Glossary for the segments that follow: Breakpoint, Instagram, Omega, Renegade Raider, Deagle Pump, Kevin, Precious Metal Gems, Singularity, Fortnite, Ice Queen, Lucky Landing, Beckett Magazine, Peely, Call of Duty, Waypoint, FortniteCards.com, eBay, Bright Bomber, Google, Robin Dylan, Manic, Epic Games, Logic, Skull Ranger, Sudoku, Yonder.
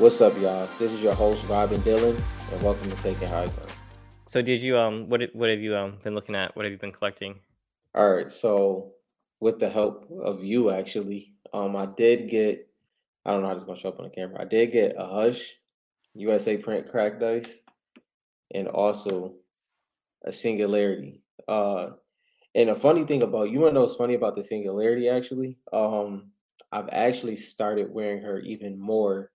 What's up, y'all? This is your host, Robin Dylan, and welcome to Taking High. So did you, what have you been looking at? What have you been collecting? All right, so with the help of you, actually, I did get, I don't know how this is going to show up on the camera, I did get a Hush, USA print crack dice, and also a Singularity. And a funny thing about, you want to know what's funny about the Singularity, actually? I've actually started wearing her even more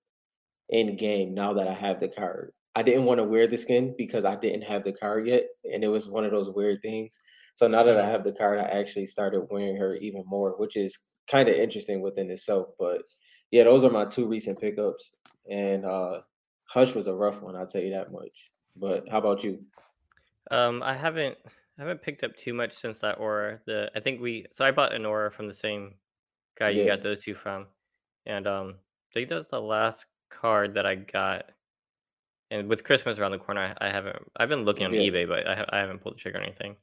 in game now that I have the card. I didn't want to wear the skin because I didn't have the card yet, and it was one of those weird things. So now that I have the card, I actually started wearing her even more, which is kind of interesting within itself. But yeah, those are my two recent pickups, and Hush was a rough one, I'll tell you that much. But how about you? I haven't picked up too much since that Aura. I bought an Aura from the same guy you got those two from, and I think that's the last card that I got. And with Christmas around the corner, I've been looking on eBay, but I haven't pulled the trigger or anything.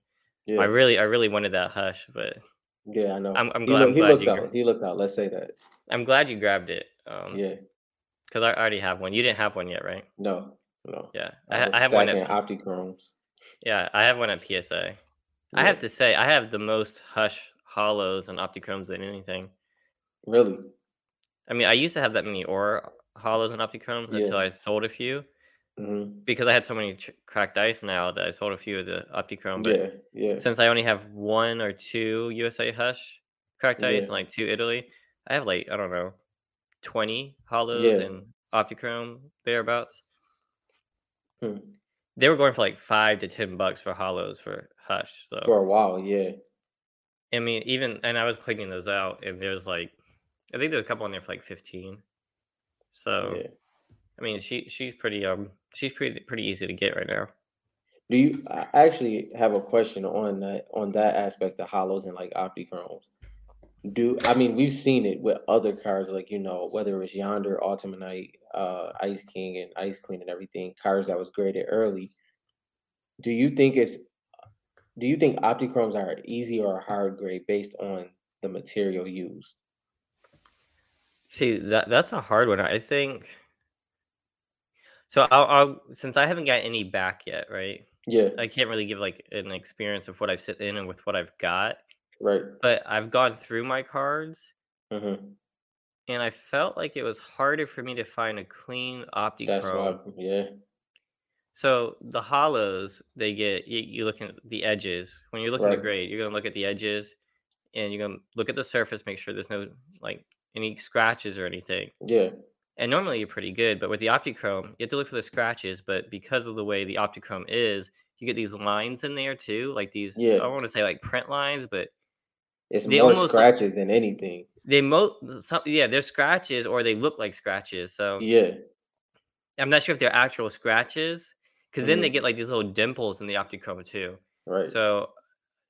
Yeah. I really wanted that Hush, but yeah, I know. He looked out. Let's say that. I'm glad you grabbed it. Because I already have one. You didn't have one yet, right? No. Yeah, I have one at Optichromes. Yeah, I have one at PSA. Yeah. I have to say, I have the most Hush hollows and Optichromes than anything. Really? I mean, I used to have that many Aura hollows and Optichromes until I sold a few. Mm-hmm. Because I had so many cracked ice now that I sold a few of the Optichrome. But since I only have one or two USA Hush cracked ice and like two Italy, I have like, I don't know, 20 hollows and Optichrome thereabouts. Hmm. They were going for like $5 to $10 for hollows for Hush. So for a while, I mean, and I was cleaning those out, and there's like, I think there's a couple in there for like 15. So, I mean, she's pretty easy to get right now. Do you? I actually have a question on that aspect of hollows and like Optichromes. We've seen it with other cards, like, you know, whether it was Yonder, Ultimate Knight, Ice King, and Ice Queen, and everything, cards that was graded early. Do you think Optichromes are an easy or a hard grade based on the material used? See, that's a hard one. I think. So I'll since I haven't got any back yet, right? Yeah. I can't really give like an experience of what I've sit in and with what I've got. Right. But I've gone through my cards, and I felt like it was harder for me to find a clean Optichrome. That's why, So the hollows, they get you looking at the edges. When you're looking at grade, you're gonna look at the edges, and you're gonna look at the surface, make sure there's no like any scratches or anything. Yeah. And normally you're pretty good, but with the Optichrome, you have to look for the scratches. But because of the way the Optichrome is, you get these lines in there too, like these. Yeah. I don't want to say like print lines, but it's more scratches than anything. They're scratches, or they look like scratches. So I'm not sure if they're actual scratches, because then they get like these little dimples in the Optichrome too. Right. So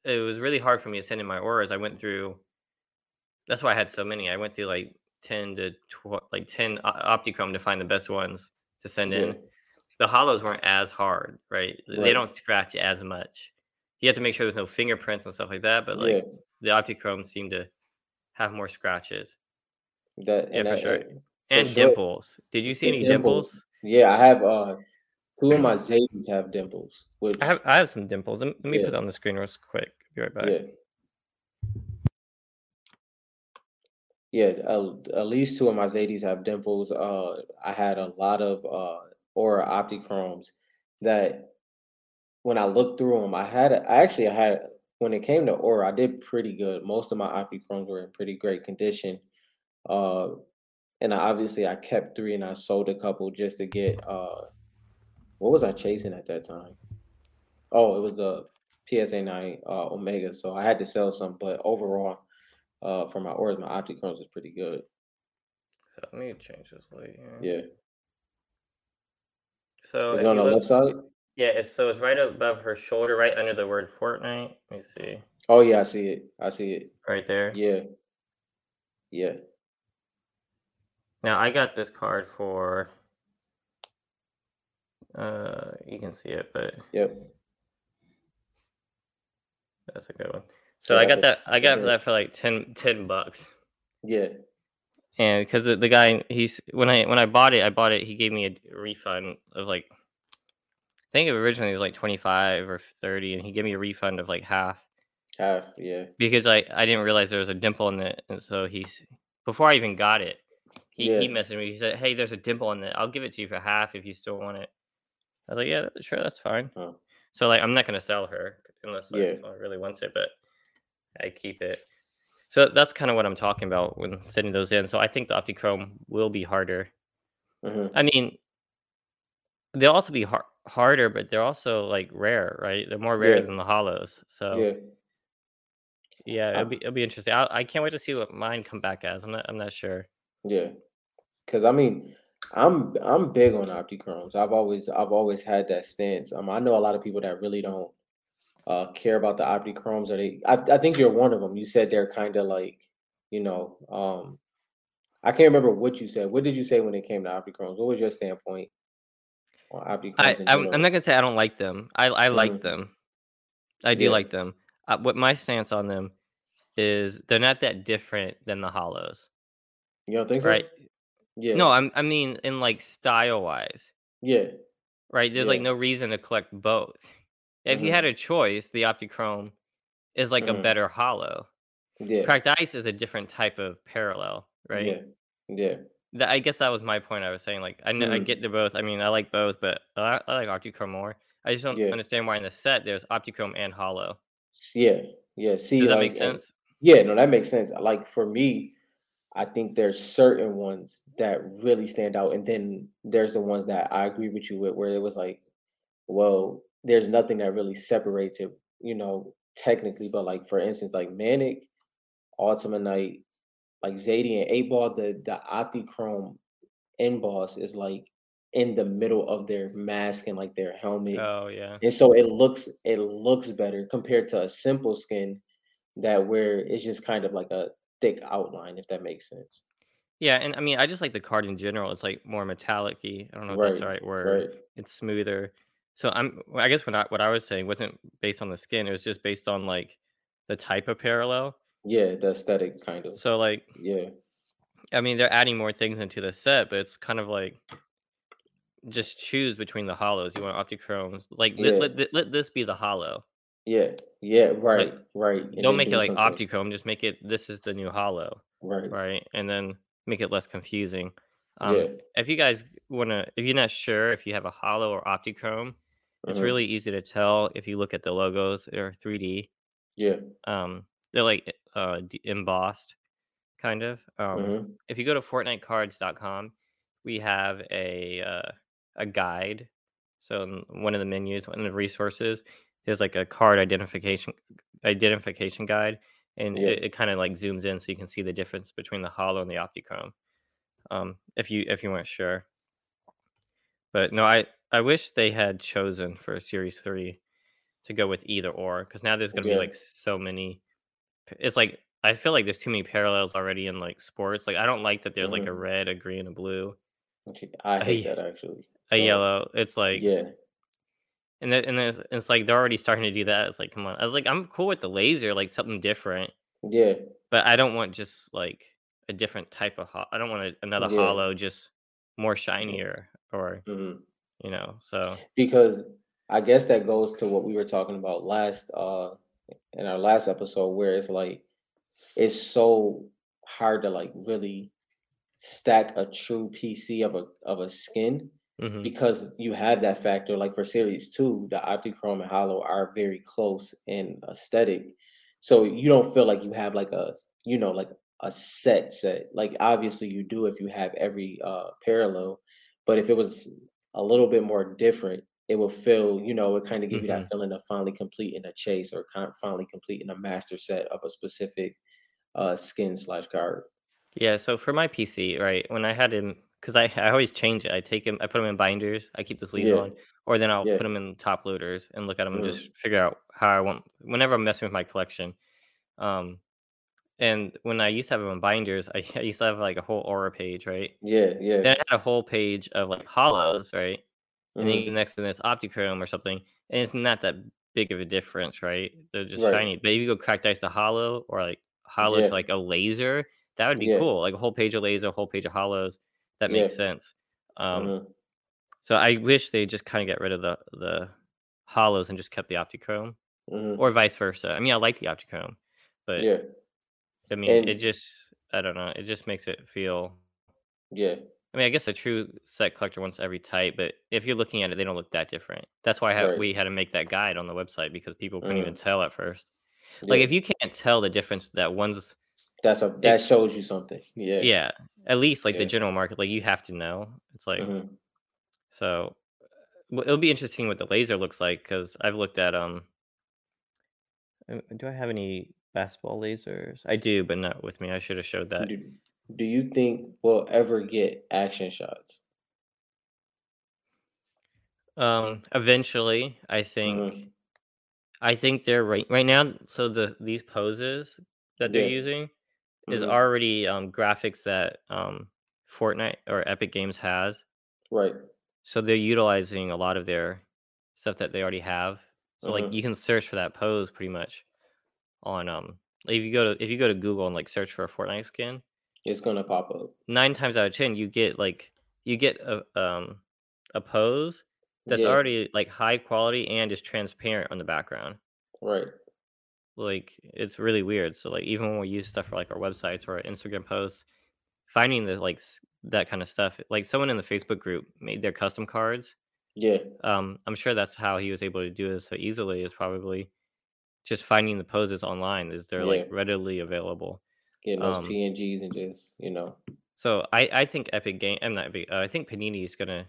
it was really hard for me to send in my Auras. I went through. That's why I had so many. I went through like 10 Optichrome to find the best ones to send in. The hollows weren't as hard, right? They don't scratch as much. You have to make sure there's no fingerprints and stuff like that, but like the Optichrome seem to have more scratches. For sure. Dimples. Did you see any dimples? Yeah, I have two of my Zaytans have dimples. Which I have some dimples. Let me put it on the screen real quick. Be right back. At least two of my Zaytans have dimples. I had a lot of Aura Optichromes that when I looked through them, when it came to Aura, I did pretty good. Most of my Optichromes were in pretty great condition. And I kept three, and I sold a couple just to get, what was I chasing at that time? Oh, it was the PSA 9 Omega. So I had to sell some, but overall, for my Auras, my Optichromes is pretty good. So let me change this light here. So is it on the left side? Yeah, it's right above her shoulder, right under the word Fortnite. Let me see. Oh yeah, I see it. Right there. Yeah. Now I got this card for you can see it, but that's a good one. So I got that for like $10. Yeah. And because the guy, he's when I bought it, he gave me a refund of like, I think originally it was like 25 or 30, and he gave me a refund of like half. Half, yeah. Because I didn't realize there was a dimple in it, and so before I even got it, he messaged me. He said, "Hey, there's a dimple in it. I'll give it to you for half if you still want it." I was like, "Yeah, sure, that's fine." Oh. So like, I'm not gonna sell her unless someone really wants it, but I keep it. So that's kind of what I'm talking about when sending those in. So I think the Optichrome will be harder. Mm-hmm. I mean, they'll also be harder, but they're also like rare, right? They're more rare than the hollows. So it'll be interesting. I can't wait to see what mine come back as. I'm not sure. Yeah, because I mean, I'm big on Optichromes. I've always had that stance. I know a lot of people that really don't care about the Optichromes, or I think you're one of them. You said they're kind of like, I can't remember what you said. What did you say when it came to Optichromes? What was your standpoint on Optichromes? I'm not gonna say I don't like them. I mm-hmm. like them. I do like them. What my stance on them is, they're not that different than the hollows. You don't think so? Right? Yeah. No, I mean in like style wise. Yeah. Right. There's like no reason to collect both. If you had a choice, the Optichrome is like a better hollow. Yeah. Cracked Ice is a different type of parallel, right? Yeah. I guess that was my point. I was saying, like, I know I get the both. I mean, I like both, but I like Optichrome more. I just don't understand why in the set there's Optichrome and hollow. Yeah. See, does that make sense? Yeah, no, that makes sense. Like for me, I think there's certain ones that really stand out, and then there's the ones that I agree with you with, where it was like, whoa. There's nothing that really separates it, technically. But like, for instance, like Manic, Ultimate Knight, like Zaytan, 8-Ball, the Optichrome emboss is like in the middle of their mask and like their helmet. Oh yeah. And so it looks better compared to a simple skin that where it's just kind of like a thick outline, if that makes sense. Yeah, and I mean, I just like the card in general. It's like more metallic-y. I don't know if that's the right word. Right. It's smoother. So I guess what I was saying wasn't based on the skin. It was just based on like the type of parallel. Yeah, the aesthetic kind of. So like, yeah, I mean, they're adding more things into the set, but it's kind of like, just choose between the hollows. You want Optichromes, like let this be the hollow. Yeah, right, like, right. And don't make it like something. Optichrome. Just make it, this is the new hollow. Right, and then make it less confusing. If you guys if you're not sure if you have a hollow or Optichrome, it's really easy to tell if you look at the logos. They're 3D. Yeah. They're like embossed, kind of. If you go to FortniteCards.com, we have a guide. So in one of the menus, one of the resources, there's like a card identification guide, and it kind of like zooms in so you can see the difference between the hollow and the Optichrome. If you weren't sure. But no, I wish they had chosen for Series 3 to go with either or, because now there's going to be like so many. It's like, I feel like there's too many parallels already in like sports. Like, I don't like that there's like a red, a green, a blue. I hate that actually. So, a yellow. It's like, yeah. And then it's like, they're already starting to do that. It's like, come on. I was like, I'm cool with the laser, like something different. Yeah. But I don't want just like a different type of I don't want another hollow, just more shinier or so, because I guess that goes to what we were talking about last in our last episode, where it's like, it's so hard to like really stack a true PC of a skin, because you have that factor. Like for Series 2, the Optichrome and hollow are very close in aesthetic, so you don't feel like you have like a set. Like obviously you do if you have every parallel, but if it was a little bit more different, it will feel, it kind of give you that feeling of finally completing a chase, or finally completing a master set of a specific skin / card. Yeah, so for my PC, right, when I had him, because I always change it. I take him, I put him in binders, I keep the sleeves on, or then I'll put them in top loaders and look at them and just figure out how I want, whenever I'm messing with my collection. And when I used to have them in binders, I used to have like a whole Aura page, right? Yeah. Then I had a whole page of like hollows, right? And then the next to this Optichrome or something, and it's not that big of a difference, right? They're just shiny. But if you go Cracked Ice to hollow, or like hollow to like a laser, That would be cool. Like a whole page of laser, a whole page of hollows. That makes sense. So I wish they just kind of get rid of the hollows and just kept the Optichrome, or vice versa. I mean, I like the Optichrome, but I mean, and it just, I don't know. It just makes it feel. I mean, I guess a true set collector wants every type, but if you're looking at it, they don't look that different. That's why we had to make that guide on the website, because people couldn't even tell at first. Like, if you can't tell the difference that one's. That shows you something. Yeah. At least, like, the general market, like, you have to know. It's like. So it'll be interesting what the laser looks like, because I've looked at. Do I have any basketball lasers? I do, but not with me. I should have showed that. Do you think we'll ever get action shots? Eventually, I think. I think they're right now. So these poses that they're using is already graphics that Fortnite or Epic Games has. Right. So they're utilizing a lot of their stuff that they already have. So like, you can search for that pose pretty much on if you go to Google and like search for a Fortnite skin. It's gonna pop up. 9 times out of 10, you get a pose that's already like high quality and is transparent on the background. Right. Like, it's really weird. So like, even when we use stuff for like our websites or our Instagram posts, finding the like that kind of stuff. Like, someone in the Facebook group made their custom cards. Yeah. I'm sure that's how he was able to do this so easily, is probably just finding the poses online. Is they're like readily available. Getting those PNGs and just, you know. So I think I think Panini is gonna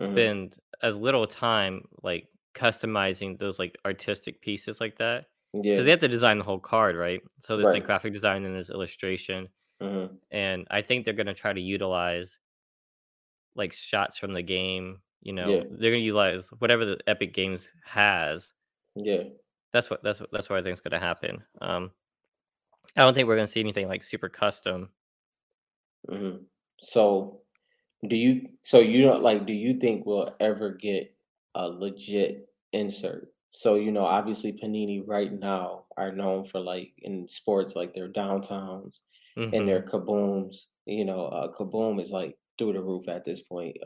spend as little time like customizing those like artistic pieces like that. Yeah. Because they have to design the whole card, right? So there's like graphic design and there's illustration. And I think they're gonna try to utilize like shots from the game. You know, they're gonna utilize whatever the Epic Games has. Yeah. That's what I think is gonna happen. I don't think we're going to see anything like super custom. So, do you think we'll ever get a legit insert? So, you know, obviously Panini right now are known for like in sports, like their downtowns and their kabooms. You know, kaboom is like through the roof at this point.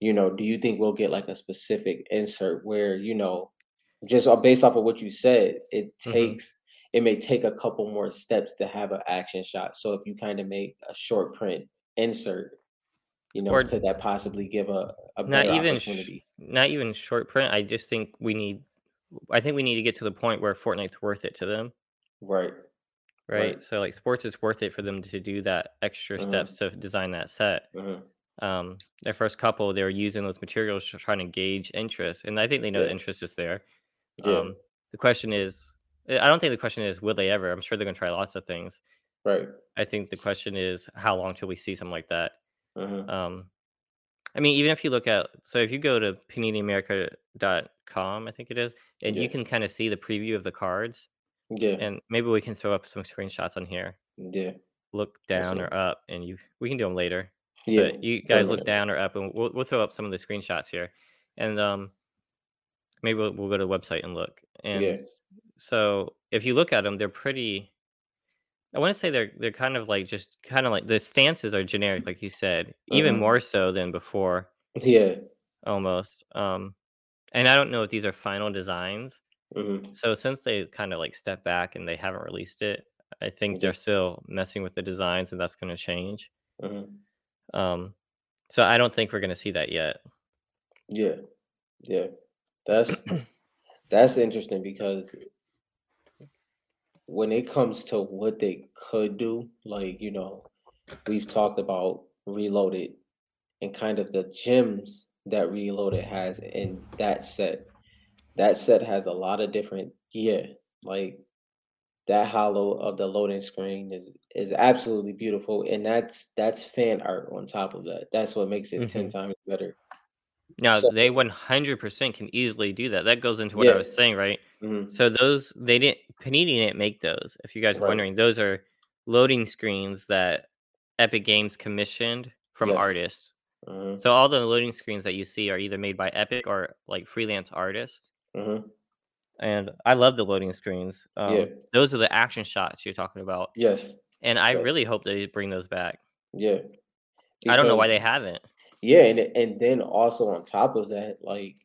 You know, do you think we'll get like a specific insert where, you know, just based off of what you said, it may take a couple more steps to have an action shot. So if you kind of make a short print insert, you know, or could that possibly give a better opportunity? Not even short print. I just think we need to get to the point where Fortnite's worth it to them. Right. So like sports is worth it for them to do that extra steps to design that set. Their first couple, they were using those materials trying to gauge interest. And I think they know the interest is there. Yeah. I don't think the question is, will they ever? I'm sure they're going to try lots of things. Right. I think the question is, how long till we see something like that? I mean, even if you look at... So if you go to PaniniAmerica.com, I think it is, and you can kind of see the preview of the cards. Yeah. And maybe we can throw up some screenshots on here. Yeah. Look down or up, and we can do them later. Yeah. But you guys look down or up, and we'll throw up some of the screenshots here. And maybe we'll go to the website and look. And... Yeah. So if you look at them, they're pretty. I want to say they're kind of like the stances are generic, like you said, even more so than before. Yeah, almost. And I don't know if these are final designs. So since they kind of like step back and they haven't released it, I think they're still messing with the designs, and that's going to change. So I don't think we're going to see that yet. Yeah, that's interesting, because when it comes to what they could do, like, you know, we've talked about Reloaded and kind of the gems that Reloaded has in that set. That set has a lot of different, like that hollow of the loading screen is absolutely beautiful. And that's fan art on top of that. That's what makes it 10 times better. Now, they 100% can easily do that. That goes into what I was saying, right? So those, Panini didn't make those. If you guys are wondering, those are loading screens that Epic Games commissioned from artists. So all the loading screens that you see are either made by Epic or like freelance artists. And I love the loading screens. Those are the action shots you're talking about. Yes. And I really hope they bring those back. Yeah. Because, I don't know why they haven't. Yeah, and then also on top of that, like,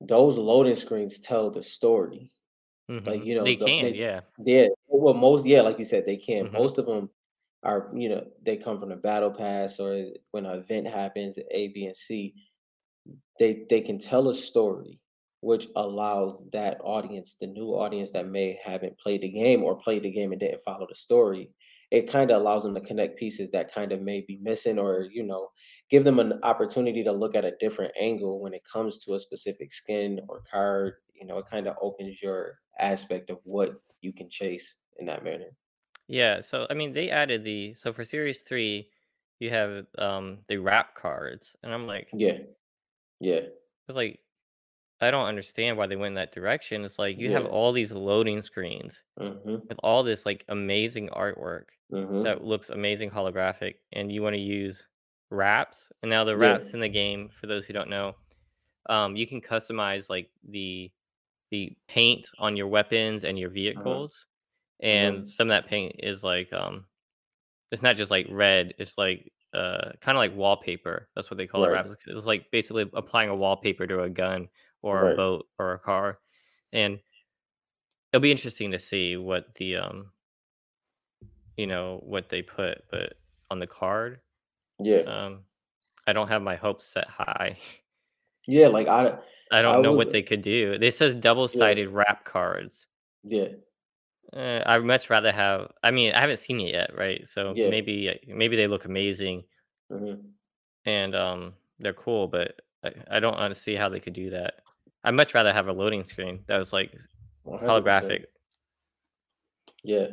those loading screens tell the story. Mm-hmm. Like, you know, they can. Well, most, like you said, they can. Mm-hmm. Most of them are, you know, they come from the battle pass, or when an event happens, A, B, and C, they can tell a story, which allows that audience, the new audience that may haven't played the game or played the game and didn't follow the story, it kind of allows them to connect pieces that kind of may be missing, or, you know, give them an opportunity to look at a different angle when it comes to a specific skin or card. You know, it kind of opens your aspect of what you can chase in that manner. Yeah. So, I mean, they added the, so for Series 3, you have the wrap cards. And I'm like, yeah. It's like, I don't understand why they went in that direction. It's like you have all these loading screens with all this like amazing artwork that looks amazing holographic, and you want to use wraps. And now the wraps in the game, for those who don't know, you can customize like the paint on your weapons and your vehicles, and some of that paint is like it's not just like red. It's like kind of like wallpaper. That's what they call it. Wraps. It's like basically applying a wallpaper to a gun or a boat or a car. And it'll be interesting to see what the you know, what they put on the card. I don't have my hopes set high. Like I don't know what they could do. It says double-sided wrap cards. I'd much rather have, I mean, I haven't seen it yet, right? So maybe they look amazing and they're cool, but I don't honestly see how they could do that. I'd much rather have a loading screen that was like 100%. Holographic. Yeah,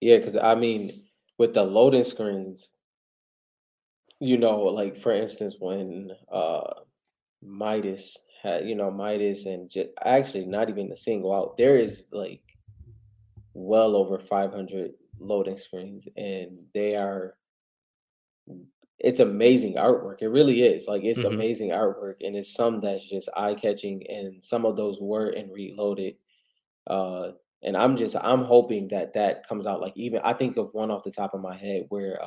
because I mean, with the loading screens, you know, like for instance, when Midas had, you know, Midas and actually not even a single out, there is like well over 500 loading screens, and they are. It's amazing artwork. It really is. Like, it's amazing artwork, and it's some that's just eye-catching, and some of those were in Reloaded. And I'm hoping that comes out. Like, even I think of one off the top of my head where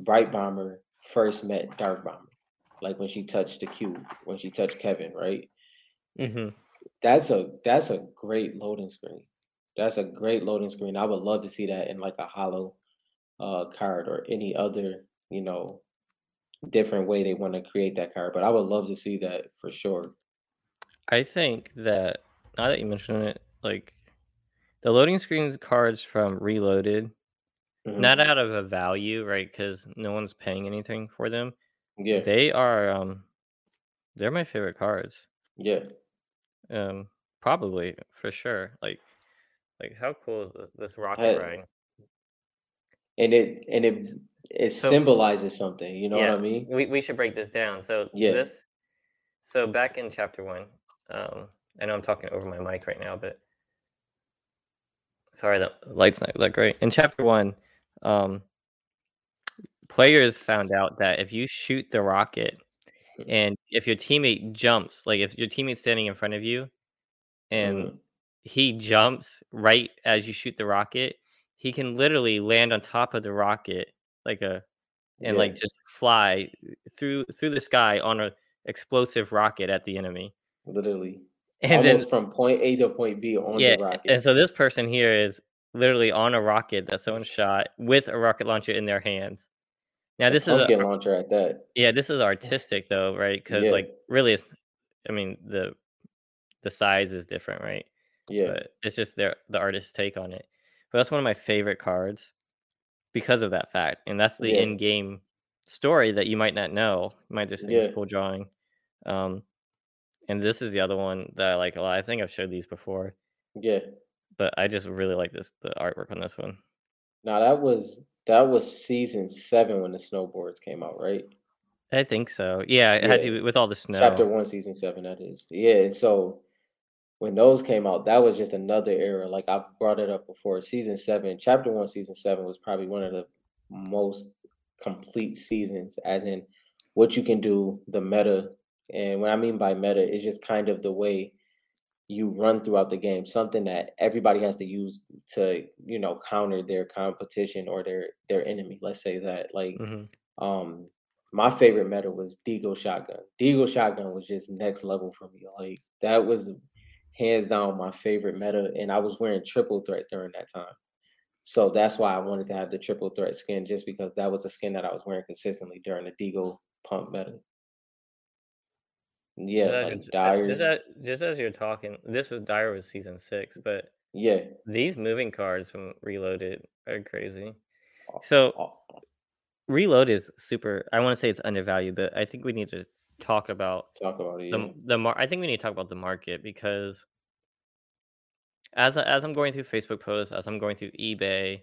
Bright Bomber first met Dark Bomber, like when she touched the cube, when she touched Kevin, right? That's a great loading screen. I would love to see that in like a holo card or any other, you know, different way they want to create that card, but I would love to see that for sure. I think that now that you mention it, like the loading screen cards from Reloaded, not out of a value, right? Because no one's paying anything for them. Yeah, they are. They're my favorite cards. Yeah, probably for sure. Like how cool is this rocket ride? And it symbolizes something, you know what I mean? We should break this down. So so back in chapter 1, I know I'm talking over my mic right now, but sorry, the light's not that great. In chapter 1, players found out that if you shoot the rocket and if your teammate jumps, like if your teammate's standing in front of you and he jumps right as you shoot the rocket, he can literally land on top of the rocket like just fly through the sky on an explosive rocket at the enemy. Literally. And almost from point A to point B on the rocket. And so this person here is literally on a rocket that someone shot with a rocket launcher in their hands. Now this is a rocket launcher at that. Yeah, this is artistic though, right? Because like really it's, I mean, the size is different, right? Yeah. But it's just the artist's take on it. But that's one of my favorite cards because of that fact, and that's the in-game story that you might not know. You might just think it's cool drawing. And this is the other one that I like a lot. I think I've showed these before. Yeah, but I just really like the artwork on this one. Now that was season 7 when the snowboards came out, right? I think so. Yeah, it had to with all the snow. Chapter 1, season 7. That is and so. When those came out, that was just another era. Like I've brought it up before. Season 7, chapter 1, season 7 was probably one of the most complete seasons, as in what you can do, the meta. And what I mean by meta is just kind of the way you run throughout the game, something that everybody has to use to, you know, counter their competition or their enemy. Let's say that, like, my favorite meta was Deagle Shotgun. Deagle Shotgun was just next level for me. Like, that was hands down my favorite meta, and I was wearing Triple Threat during that time. So that's why I wanted to have the Triple Threat skin, just because that was a skin that I was wearing consistently during the Deagle Pump meta. Yeah, so like Dire. Just as you're talking, this was Dire was season 6, but yeah, these moving cards from Reloaded are crazy. So Reload is super. I want to say it's undervalued, but I think we need to talk about it, I think we need to talk about the market, because as I'm going through Facebook posts, as I'm going through eBay,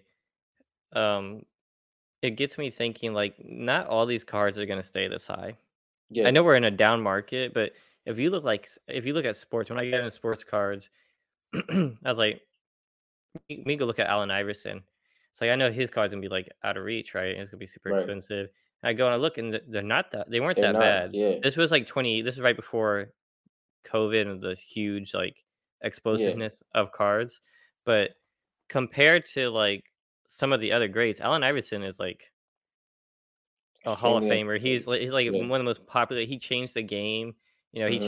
it gets me thinking, like, not all these cards are going to stay this high. Yeah. I know we're in a down market, but if you look at sports, when I get into sports cards, I was like, let me go look at Allen Iverson. It's like, I know his card's gonna be like out of reach, right? It's gonna be super expensive. And I go and I look, and they weren't that bad. Yeah. This was like This is right before COVID and the huge like explosiveness of cards. But compared to like some of the other greats, Allen Iverson is like a Hall of Famer. He's like one of the most popular. He changed the game. You know, he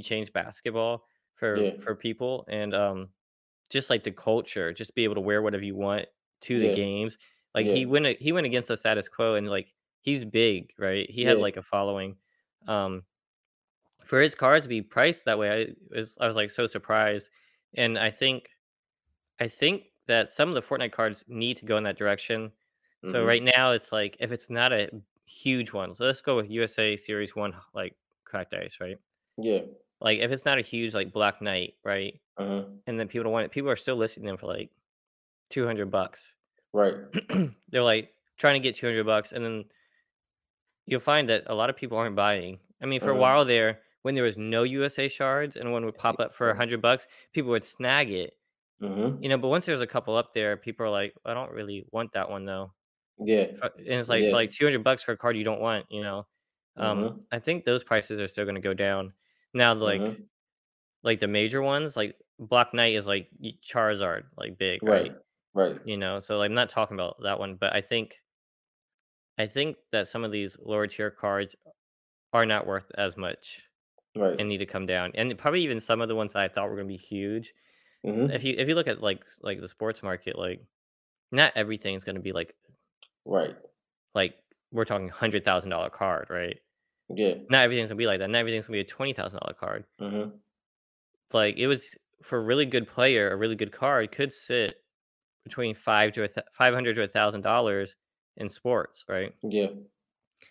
changed basketball for people, and just like the culture, just be able to wear whatever you want to the games. Like he went against the status quo, and like he's big, right? He had like a following. For his cards to be priced that way, I was like so surprised, and I think that some of the Fortnite cards need to go in that direction. So right now it's like, if it's not a huge one, so let's go with USA Series 1, like cracked ice, right? Yeah. Like if it's not a huge like Black Knight, right? And then people don't want it. People are still listing them for like $200. Right. They're like trying to get $200, and then you'll find that a lot of people aren't buying. I mean, for a while there, when there was no USA shards and one would pop up for $100, people would snag it. You know, but once there's a couple up there, people are like, I don't really want that one though. Yeah. And it's like for like $200 for a card you don't want, you know. I think those prices are still going to go down. Now like the major ones, like Black Knight is like Charizard, like big, right? Right. You know, so like, I'm not talking about that one, but I think that some of these lower tier cards are not worth as much. Right. And need to come down. And probably even some of the ones that I thought were going to be huge. If you look at like the sports market, like not everything is going to be like, right, like we're talking $100,000 card, right? Yeah. Not everything's gonna be like that. Not everything's gonna be a $20,000 card. Like it was for a really good player, a really good card could sit between $500 to $1,000 in sports, right? Yeah.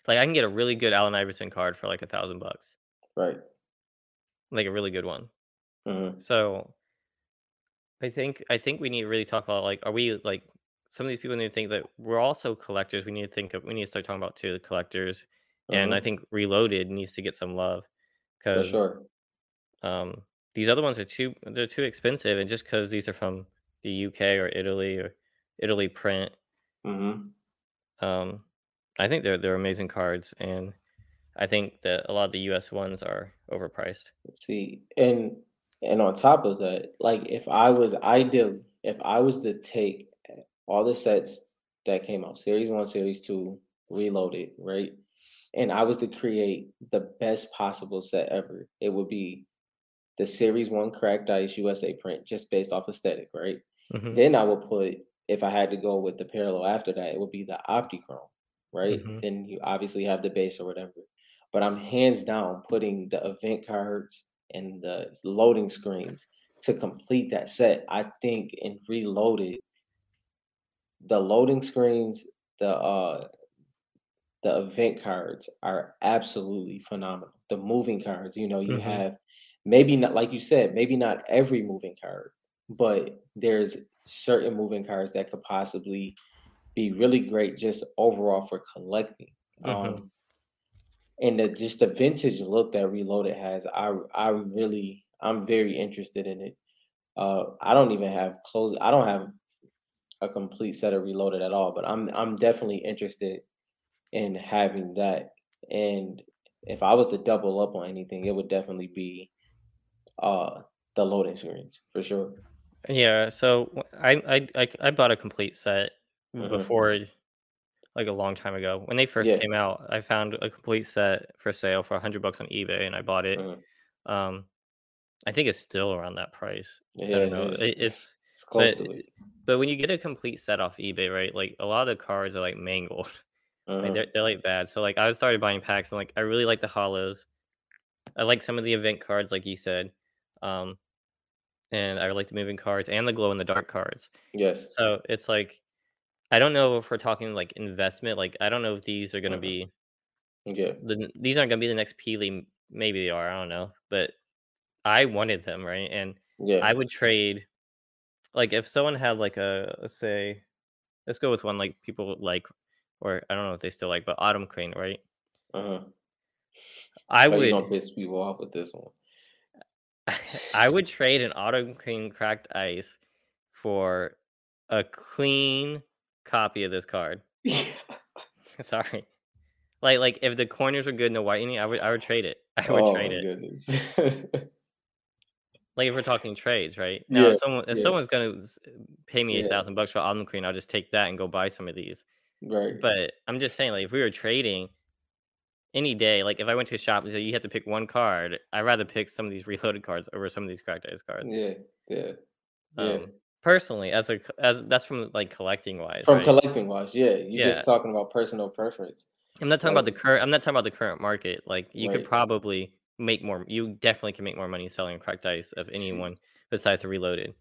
Like I can get a really good Allen Iverson card for like $1,000, right? Like a really good one. So I think we need to really talk about, like, are we like, some of these people need to think that we're also collectors. We need to start talking about too the collectors, and I think Reloaded needs to get some love, because these other ones they're too expensive, and just because these are from the UK or Italy print, I think they're amazing cards, and I think that a lot of the US ones are overpriced. Let's see, and on top of that, like if I was to take all the sets that came out, Series 1, Series 2, Reloaded, right? And I was to create the best possible set ever, it would be the Series 1 cracked ice USA print, just based off aesthetic, right? Then I would put, if I had to go with the parallel after that, it would be the Optichrome, right? Then you obviously have the base or whatever. But I'm hands down putting the event cards and the loading screens to complete that set. I think in Reloaded, the loading screens, the event cards are absolutely phenomenal. The moving cards, you know, you have maybe not, like you said, maybe not every moving card, but there's certain moving cards that could possibly be really great just overall for collecting. And the vintage look that Reloaded has, I'm very interested in it. I don't even have clothes. I don't have a complete set of Reloaded at all, but I'm definitely interested in having that. And if I was to double up on anything, it would definitely be the loading screens for sure. Yeah, so I bought a complete set before, like a long time ago when they first came out. I found a complete set for sale for $100 on eBay, and I bought it. I think it's still around that price. Yeah, I don't know. It's close to it. But when you get a complete set off eBay, right? Like a lot of the cards are like mangled. Like, they're like bad. So like I started buying packs, and like I really like the hollows. I like some of the event cards, like you said. And I like the moving cards and the glow in the dark cards. Yes. So it's like, I don't know if we're talking like investment. Like, I don't know if these are going to be, these aren't going to be the next Peely. Maybe they are. I don't know. But I wanted them, right? And I would trade, like, if someone had like let's go with one like people like, or I don't know if they still like, but Autumn Crane, right? You're going to piss people off with this one. I would trade an Autumn Crane Cracked Ice for a clean copy of this card. Sorry. Like if the corners were good and the whitening, I would trade it. Goodness. Like if we're talking trades, right? Now if someone's gonna pay me $1,000 for Autumn Crane, I'll just take that and go buy some of these. Right. But I'm just saying, like if we were trading any day, like if I went to a shop and said you have to pick one card, I'd rather pick some of these reloaded cards over some of these cracked ice cards. Personally, as that's from like collecting wise. From collecting wise, You're just talking about personal preference. I'm not talking about the current. I'm not talking about the current market. Like you could probably make more. You definitely can make more money selling cracked ice of anyone besides the reloaded.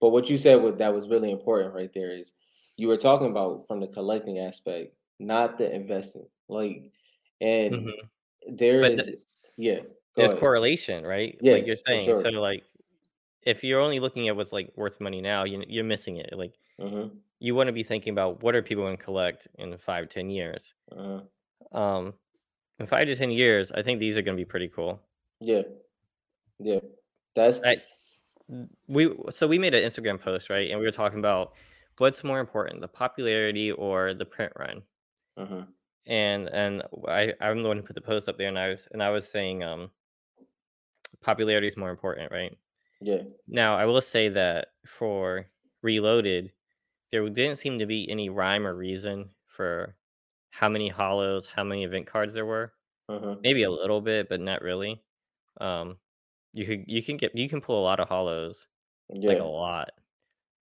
But what you said that was really important right there is you were talking about from the collecting aspect, not the investing. Like. And there's correlation, right? Yeah, like you're saying. Sure. So like, if you're only looking at what's like worth money now, you're missing it. Like you want to be thinking about what are people going to collect in 5-10 years. In 5 to 10 years, I think these are going to be pretty cool. Yeah. We made an Instagram post, right? And we were talking about what's more important, the popularity or the print run. And I'm the one who put the post up there, and I was saying popularity is more important, right? Yeah. Now I will say that for Reloaded, there didn't seem to be any rhyme or reason for how many hollows, how many event cards there were. Maybe a little bit, but not really. You can pull a lot of hollows, like a lot.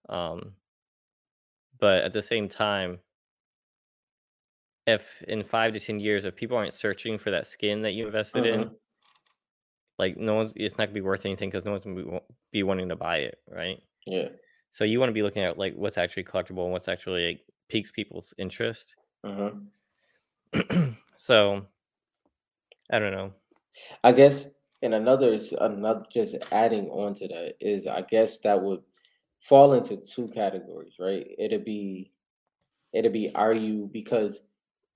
But at the same time, if in 5 to 10 years, if people aren't searching for that skin that you invested in, like it's not gonna be worth anything because no one's gonna be wanting to buy it, right? Yeah. So you want to be looking at like what's actually collectible and what's actually like, piques people's interest. So, I don't know. I guess, and another just adding on to that is, I guess that would fall into two categories, right? It'd be are you, because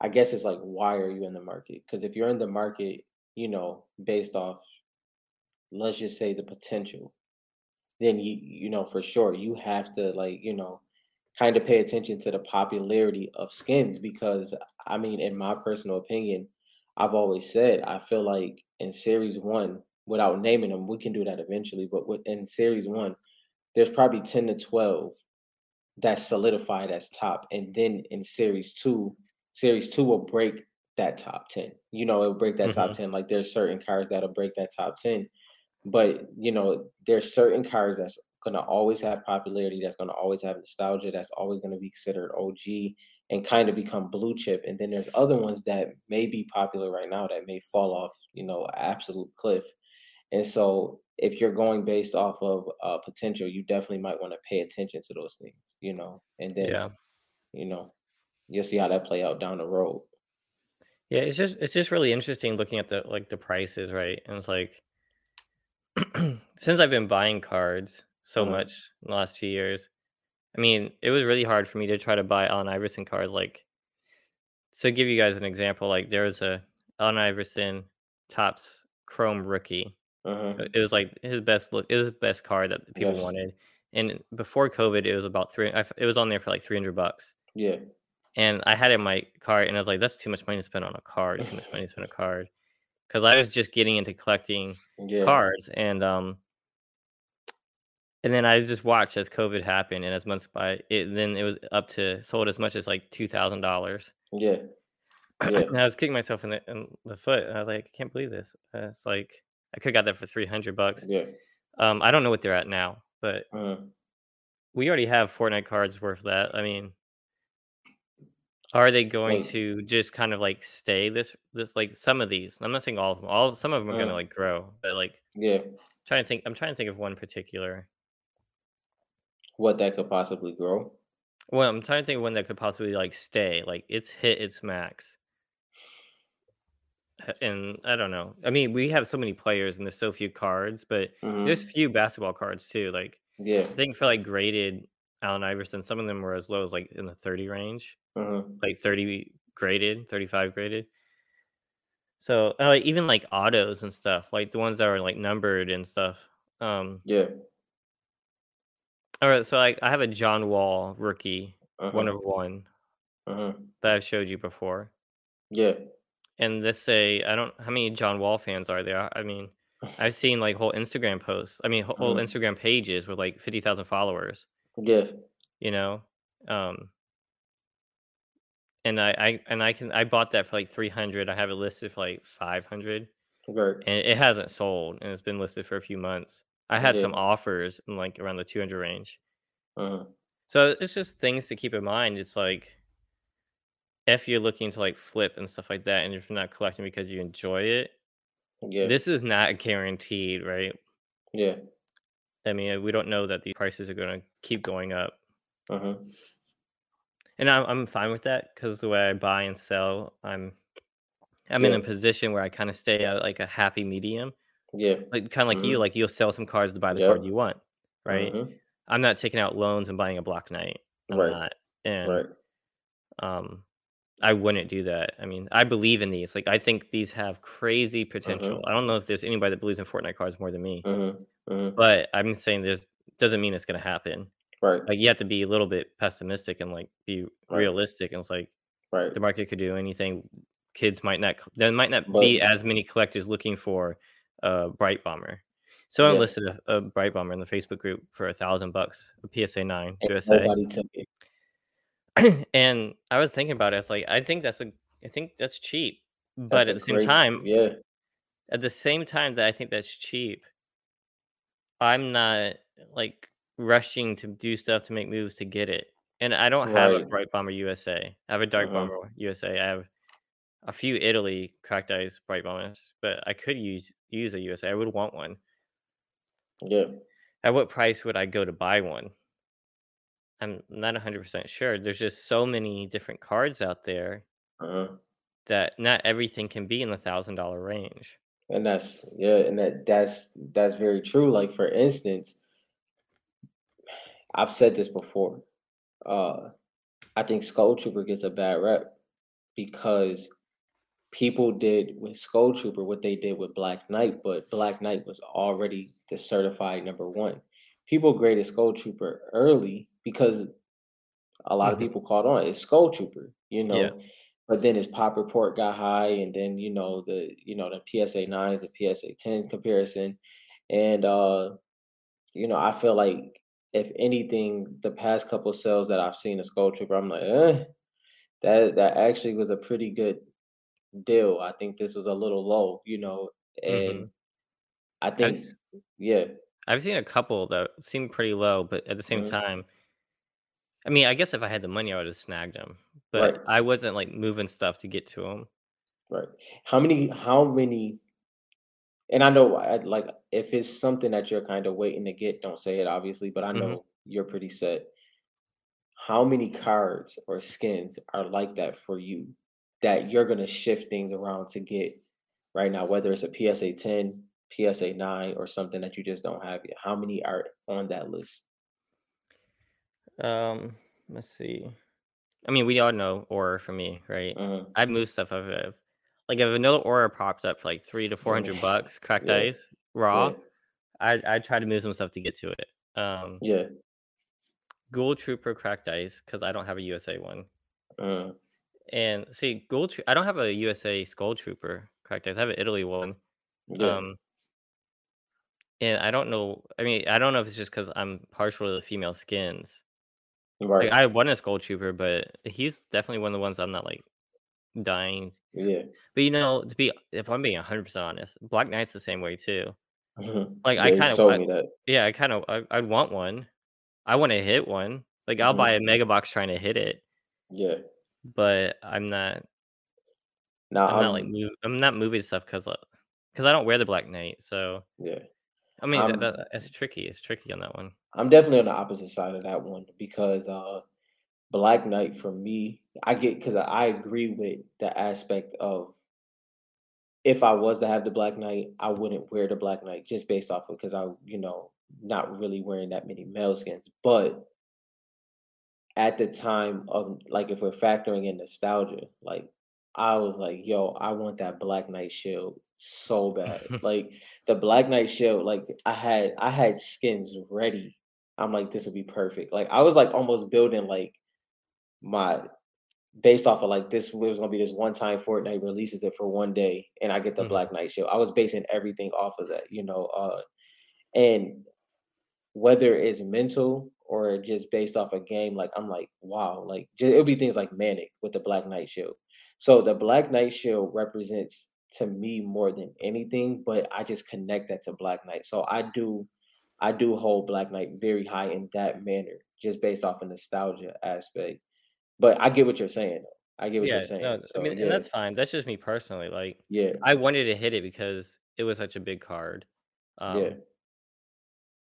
I guess it's like, why are you in the market? Because if you're in the market, based off, let's just say the potential, then you for sure you have to like, kind of pay attention to the popularity of skins. Because I mean, in my personal opinion, I've always said, I feel like in series one, without naming them, we can do that eventually, but in series one, there's probably 10 to 12 that's solidified as top. And then in series two will break that top 10. It'll break that top 10. Like there's certain cards that'll break that top 10, but there's certain cards that's going to always have popularity. That's going to always have nostalgia. That's always going to be considered OG and kind of become blue chip. And then there's other ones that may be popular right now that may fall off, absolute cliff. And so if you're going based off of potential, you definitely might want to pay attention to those things, and then, you'll see how that play out down the road. Yeah, it's just really interesting looking at the prices, right? And it's like, since I've been buying cards so much in the last 2 years, I mean, it was really hard for me to try to buy Allen Iverson cards. Like, so to give you guys an example, like there was a Allen Iverson Topps Chrome Rookie. It was like his best look. It was the best card that people wanted. And before COVID, it was about it was on there for like $300. Yeah. And I had it in my cart, and I was like, that's too much money to spend on a card. Because I was just getting into collecting cards. And And then I just watched as COVID happened, and as months by, then it was up to sold as much as like $2,000. Yeah. And I was kicking myself in the foot, and I was like, I can't believe this. It's like I could have got that for $300. Yeah. I don't know what they're at now, but we already have Fortnite cards worth that. I mean, are they going to just kind of like stay this like some of these? I'm not saying all of them. Some of them are going to like grow, but like I'm trying to think of one particular. What that could possibly grow? Well, I'm trying to think of one that could possibly like stay. Like it's hit its max. And I don't know. I mean, we have so many players and there's so few cards, but there's few basketball cards too. Like, I think for like graded Allen Iverson, some of them were as low as like in the 30 range, like 30 graded, 35 graded. So even like autos and stuff, like the ones that are like numbered and stuff. All right. So I have a John Wall rookie, 1 of 1 that I've showed you before. Yeah. And let's say, I don't, how many John Wall fans are there? I mean, I've seen like whole Instagram posts. I mean, whole Instagram pages with like 50,000 followers. Yeah. You know? And I bought that for like 300. I have it listed for like 500. Right. And it hasn't sold. And it's been listed for a few months. I had some offers in like around the 200 range. So it's just things to keep in mind. It's like, if you're looking to like flip and stuff like that, and if you're not collecting because you enjoy it, this is not guaranteed, right? Yeah. I mean, we don't know that the prices are going to keep going up. And I'm fine with that because the way I buy and sell, I'm in a position where I kind of stay at like a happy medium. Yeah. Like kind of like you'll sell some cards to buy the card you want, right? I'm not taking out loans and buying a Black Knight. I'm not. And I wouldn't do that. I mean, I believe in these. Like, I think these have crazy potential. I don't know if there's anybody that believes in Fortnite cards more than me. But I'm saying this doesn't mean it's going to happen. Right. Like, you have to be a little bit pessimistic and, like, be realistic. And it's like, the market could do anything. Kids might not... There might not be as many collectors looking for Bright Bomber. Someone listed a Bright Bomber in the Facebook group for $1,000, a PSA 9. Nobody took it. And I was thinking about it. It's like I think that's cheap, but that's at the same time that I think that's cheap, I'm not like rushing to do stuff to make moves to get it. And I don't have a Bright Bomber USA. I have a Dark Bomber USA. I have a few Italy cracked ice Bright Bombers, but I could use a USA. I would want one. Yeah. At what price would I go to buy one? I'm not 100% sure. There's just so many different cards out there that not everything can be in the $1,000 range. And that's very true. Like, for instance, I've said this before. I think Skull Trooper gets a bad rep because people did with Skull Trooper what they did with Black Knight, but Black Knight was already the certified number 1. People graded Skull Trooper early because a lot of people caught on. It's Skull Trooper, you know. Yeah. But then his pop report got high, and then the PSA 9s, the PSA 10 comparison, and I feel like if anything, the past couple sales that I've seen of Skull Trooper, I'm like, that actually was a pretty good deal. I think this was a little low, you know, and I think I've seen a couple that seem pretty low, but at the same time. I mean, I guess if I had the money, I would have snagged them, but I wasn't like moving stuff to get to them. Right. How many? And I know, like, if it's something that you're kind of waiting to get, don't say it, obviously, but I know you're pretty set. How many cards or skins are like that for you that you're going to shift things around to get right now, whether it's a PSA 10, PSA 9, or something that you just don't have yet? How many are on that list? Let's see. I mean, we all know Aura for me, right? I've moved stuff off of. Like, if another Aura popped up for like $300 to $400, cracked ice, raw, I try to move some stuff to get to it. Ghoul Trooper cracked ice because I don't have a USA one. And see, I don't have a USA Skull Trooper cracked ice. I have an Italy one. And I don't know. I mean, I don't know if it's just because I'm partial to the female skins. Right. Like, I want a Skull Trooper, but he's definitely one of the ones I'm not like dying. Yeah. But you know, to be, if I'm being 100% honest, Black Knight's the same way too. Mm-hmm. Like yeah, I kind of, yeah, I kind of, I want one. I want to hit one. Like I'll buy a mega box trying to hit it. Yeah. But I'm not. No, I'm not moving stuff because I don't wear the Black Knight. So yeah. I mean, that's tricky. It's tricky on that one. I'm definitely on the opposite side of that one because Black Knight for me, I get because I agree with the aspect of if I was to have the Black Knight, I wouldn't wear the Black Knight just based off of because I, you know, not really wearing that many male skins. But at the time of like, if we're factoring in nostalgia, like I was like, yo, I want that Black Knight shield so bad. Like the Black Knight shield, like I had skins ready. I'm like, this would be perfect. Like I was like almost building like my based off of like this was gonna be this one time Fortnite releases it for one day and I get the Black Knight shield. I was basing everything off of that, you know. And whether it's mental or just based off a game, like I'm like, wow, like it'll be things like Manic with the Black Knight shield. So the Black Knight shield represents to me more than anything, but I just connect that to Black Knight. So I do hold Black Knight very high in that manner, just based off a nostalgia aspect. But I get what you're saying. No, so, I mean, yeah. And that's fine. That's just me personally. Like, yeah, I wanted to hit it because it was such a big card. Yeah.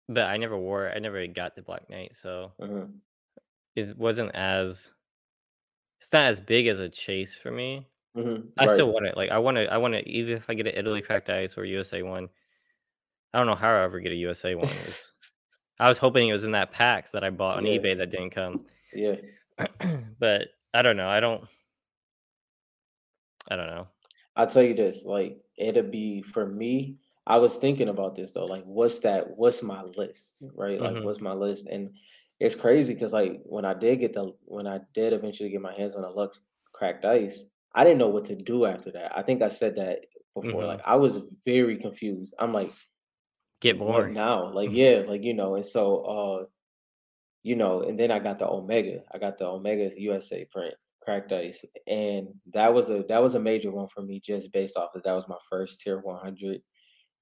But I never wore it. I never got the Black Knight, so it wasn't as. It's not as big as a chase for me. Mm-hmm. I still want it. Like I want to. Even if I get an Italy cracked ice or USA one, I don't know how I ever get a USA one. I was hoping it was in that packs that I bought on eBay that didn't come. Yeah, but I don't know. I don't know. I'll tell you this. Like it'll be for me. I was thinking about this though. Like what's that? What's my list? Right? Like what's my list? And it's crazy because like when I did eventually get my hands on a Lux cracked ice, I didn't know what to do after that. I think I said that before. Like I was very confused. I'm like, get more now. Like yeah, like you know. And so, you know, and then I got the Omega. I got the Omega's USA print cracked ice, and that was a major one for me just based off of that was my first tier 100.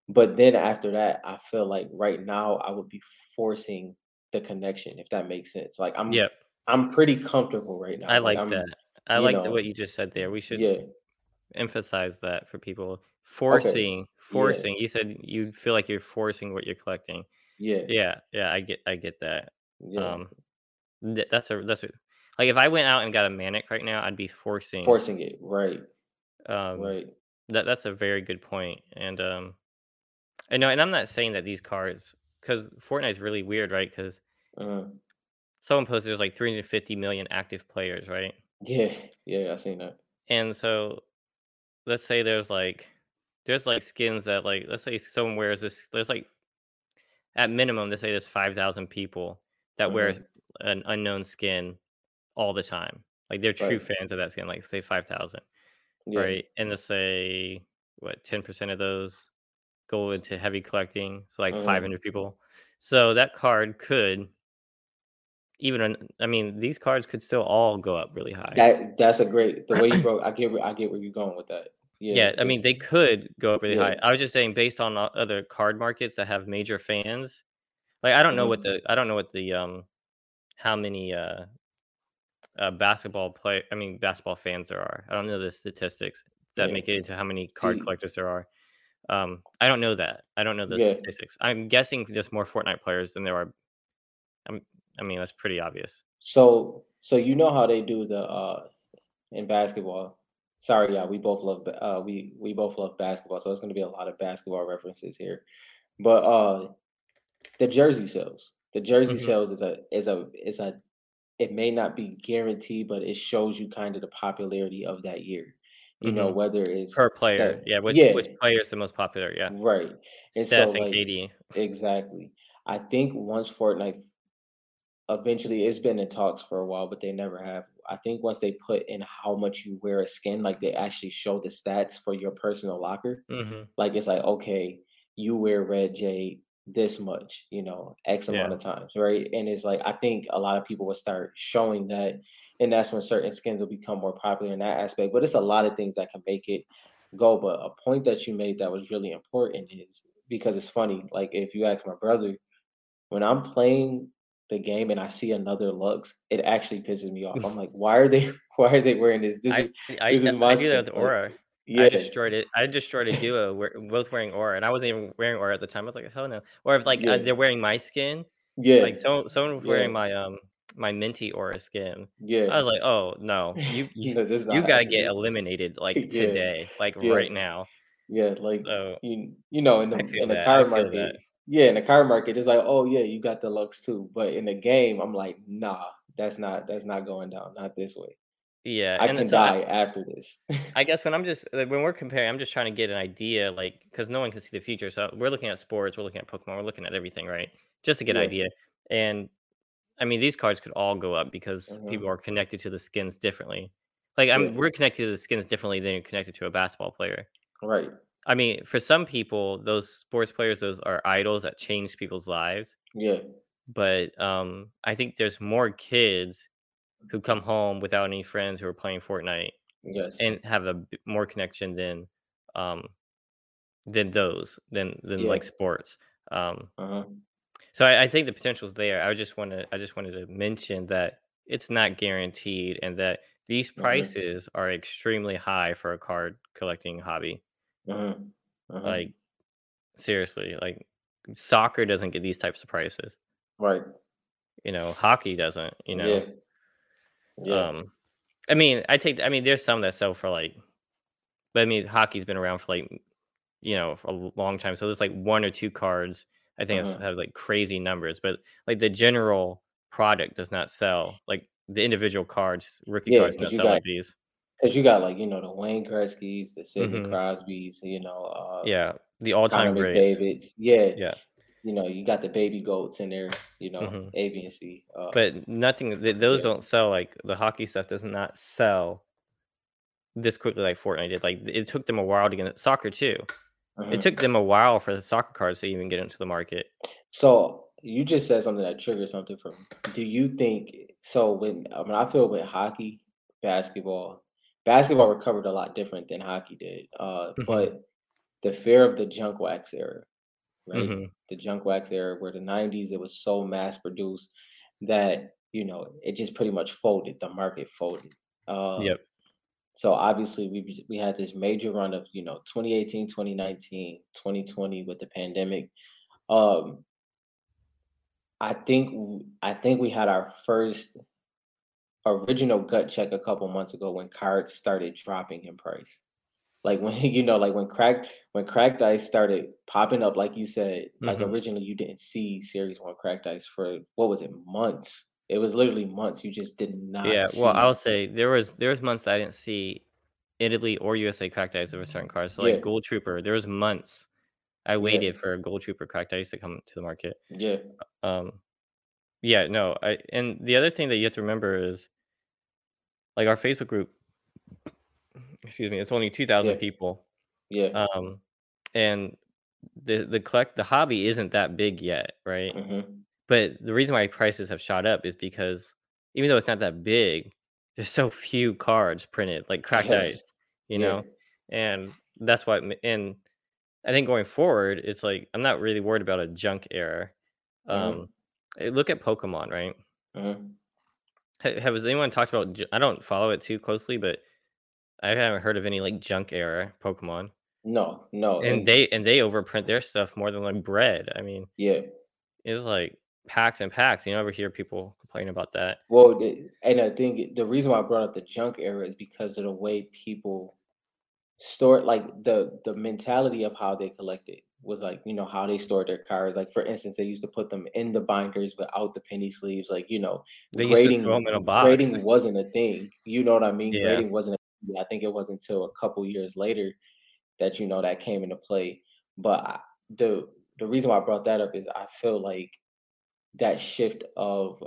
But then after that, I feel like right now I would be forcing the connection, if that makes sense. Like I'm pretty comfortable right now. I like that. I like what you just said there. We should emphasize that for people. Forcing. Yeah. You said you feel like you're forcing what you're collecting. Yeah. I get that. Yeah. That's like if I went out and got a Manic right now, I'd be forcing it. Right. Right. That's a very good point. And I know, and I'm not saying that these cards. Because Fortnite's really weird, right? Because someone posted there's like 350 million active players, right? Yeah, I seen that. And so, let's say there's like skins that like let's say someone wears this. There's like at minimum, let's say there's 5,000 people that wear an unknown skin all the time. Like they're true fans of that skin. Like say 5,000, right? And let's say 10% of those go into heavy collecting, so like 500 people. So that card could even, I mean, these cards could still all go up really high. That's a great the way you broke. I get where you're going with that. Yeah, I mean, they could go up really high. I was just saying, based on other card markets that have major fans, like I don't know how many basketball fans there are. I don't know the statistics that make it into how many card collectors there are. I don't know that. I don't know the statistics. I'm guessing there's more Fortnite players than there are. I mean, that's pretty obvious. So you know how they do the in basketball. Sorry, yeah, we both love basketball, so it's going to be a lot of basketball references here. But the jersey sales. The jersey sales is it may not be guaranteed, but it shows you kind of the popularity of that year. You know, whether it's per player, which player is the most popular, right? And Steph and KD, exactly. I think once Fortnite eventually, it's been in talks for a while, but they never have. I think once they put in how much you wear a skin, like they actually show the stats for your personal locker, like it's like okay, you wear red Jade this much, you know, X amount of times, right? And it's like, I think a lot of people will start showing that, and that's when certain skins will become more popular in that aspect. But it's a lot of things that can make it go. But a point that you made that was really important is, because it's funny, like if you ask my brother, when I'm playing the game and I see another Lux, it actually pisses me off. I'm like, why are they wearing this? I do that with Aura. Yeah. I destroyed a duo where both wearing Aura, and I wasn't even wearing Aura at the time. I was like, hell no. Or if they're wearing my skin, like someone was wearing my minty Aura skin, I was like, oh no, you no, you gotta get eliminated like today, like right now. Yeah, like so, you know, in the car market. In the car market, it's like, oh yeah, you got the Lux too. But in the game, I'm like, nah, that's not going down, not this way. Yeah, I can die after this. I guess when we're comparing, I'm just trying to get an idea, like, because no one can see the future. So we're looking at sports, we're looking at Pokemon, we're looking at everything, right? Just to get an idea. And I mean, these cards could all go up because people are connected to the skins differently. Like, we're connected to the skins differently than you're connected to a basketball player. Right. I mean, for some people, those sports players, those are idols that change people's lives. Yeah. But I think there's more kids who come home without any friends who are playing Fortnite and have a more connection than like sports. So I think the potential is there. I just wanted to mention that it's not guaranteed, and that these prices are extremely high for a card collecting hobby. Like, seriously, like soccer doesn't get these types of prices, right? You know, hockey doesn't. You know, I mean, there's some that sell for like, but I mean, hockey's been around for like, you know, for a long time. So there's like one or two cards I think have like crazy numbers, but like the general product does not sell. Like the individual cards, rookie cards, don't sell like these. Because you got, like, you know, the Wayne Gretzky's, the Sidney Crosby's, you know. The all-time greats. Yeah. You know, you got the baby goats in there, you know, A, B, and C. But nothing, those don't sell. Like, the hockey stuff does not sell this quickly like Fortnite did. Like, it took them a while to get into soccer, too. It took them a while for the soccer cards to even get into the market. So, you just said something that triggered something for me. Do you think, I feel with hockey, basketball recovered a lot different than hockey did. But the fear of the junk wax era, right? The junk wax era, where the 90s, it was so mass produced that, you know, it just pretty much folded. The market folded. So obviously we had this major run of, you know, 2018, 2019, 2020 with the pandemic. I think we had our first original gut check a couple months ago when cards started dropping in price, like when, you know, like when cracked ice started popping up, like you said, like originally you didn't see Series 1 cracked ice for, what was it, months? It was literally months. You just did not. Yeah, well, I'll say there was months that I didn't see Italy or USA cracked ice over certain cards. So like Ghoul Trooper, there was months I waited for a Ghoul Trooper cracked ice to come to the market. And the other thing that you have to remember is, like, our Facebook group, excuse me, it's only 2,000 people. And the hobby isn't that big yet, right? But the reason why prices have shot up is because, even though it's not that big, there's so few cards printed, like cracked ice, you know? And that's why, and I think going forward, it's like, I'm not really worried about a junk era. Look at Pokemon, right? Has anyone talked about? I don't follow it too closely, but I haven't heard of any like junk era Pokemon. No. And they overprint their stuff more than like bread. I mean, it's like packs and packs. You never hear people complain about that. Well, and I think the reason why I brought up the junk era is because of the way people store, like the mentality of how they collect it was, like, you know, how they stored their cards. Like, for instance, they used to put them in the binders without the penny sleeves. Like, you know, they grading, used to throw them in a box. Grading wasn't a thing. You know what I mean? Yeah. Grading wasn't a thing. I think it wasn't until a couple years later that, you know, that came into play. But the reason why I brought that up is I feel like that shift of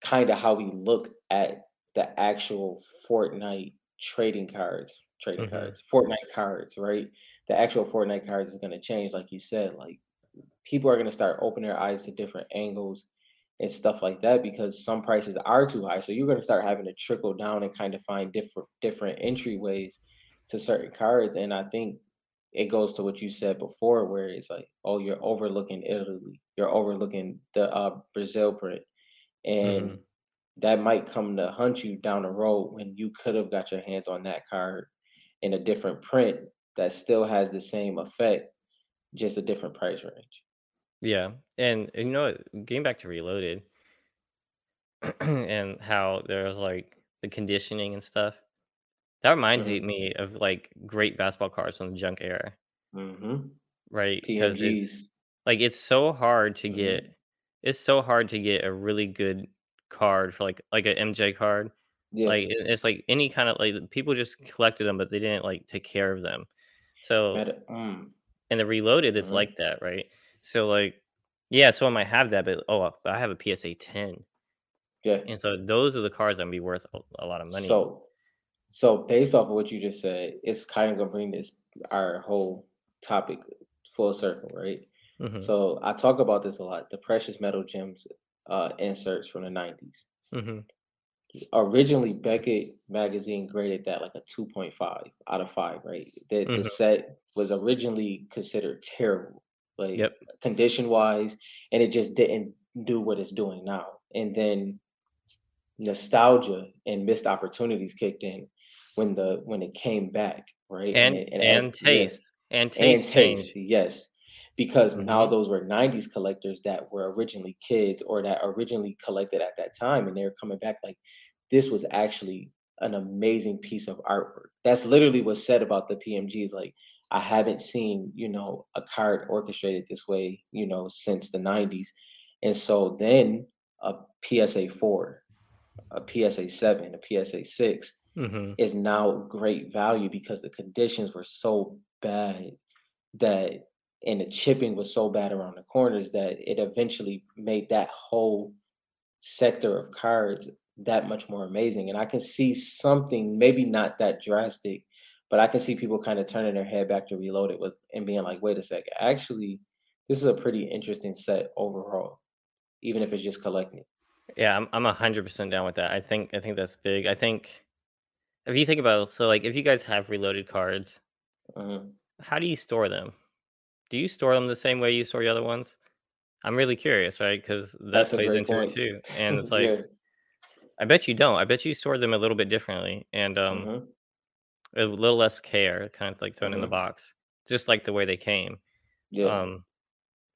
kind of how we look at the actual Fortnite trading mm-hmm. cards, Fortnite cards, right? The actual Fortnite cards is going to change, like you said. Like, people are going to start opening their eyes to different angles and stuff like that, because some prices are too high. So you're going to start having to trickle down and kind of find different entryways to certain cards. And I think it goes to what you said before, where it's like, oh, you're overlooking Italy, you're overlooking the Brazil print, and that might come to hunt you down the road when you could have got your hands on that card in a different print that still has the same effect, just a different price range. Yeah, and you know, getting back to Reloaded and how there's like the conditioning and stuff, that reminds me of like great basketball cards from the junk era, right? Because it's so hard to get. It's so hard to get a really good card for like an MJ card. Yeah. Like it's like any kind of like people just collected them, but they didn't like take care of them. So and the Reloaded is like that, right? So like, yeah, so I might have that, but I have a PSA 10. Yeah, and so those are the cards that would be worth a lot of money. So based off of what you just said, it's kind of gonna bring our whole topic full circle, right? Mm-hmm. So I talk about this a lot, the precious metal gems inserts from the 90s. Mm-hmm. Originally, Beckett magazine graded that like a 2.5 out of 5, right? The set was originally considered terrible, like condition-wise, and it just didn't do what it's doing now. And then nostalgia and missed opportunities kicked in when it came back, right? And taste. Yes. And taste, yes. Because now those were 90s collectors that were originally kids or that originally collected at that time. And they're coming back like, this was actually an amazing piece of artwork. That's literally what's said about the PMGs. Like, I haven't seen, a card orchestrated this way, since the 90s. And so then a PSA 4, a PSA 7, a PSA 6 is now great value because the conditions were so bad and the chipping was so bad around the corners that it eventually made that whole sector of cards that much more amazing. And I can see something, maybe not that drastic, but I can see people kind of turning their head back to Reloaded and being like, wait a second, actually, this is a pretty interesting set overall, even if it's just collecting. Yeah, I'm 100% down with that. I think that's big. I think if you think about it, so like if you guys have Reloaded cards, how do you store them? Do you store them the same way you store your other ones? I'm really curious, right? Because that plays into it too. And it's like, I bet you don't. I bet you store them a little bit differently and a little less care, kind of like thrown in the box, just like the way they came. Yeah.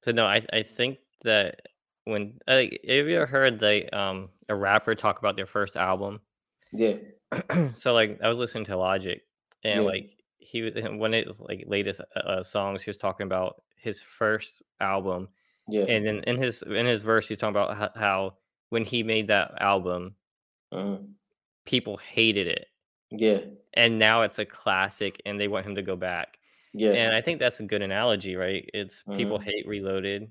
So no, I think that when, have you ever heard a rapper talk about their first album? Yeah. So like I was listening to Logic and he one of his like latest songs, he was talking about his first album, and then in his verse he's talking about how when he made that album, people hated it, and now it's a classic and they want him to go back. And I think that's a good analogy, right? It's people hate Reloaded,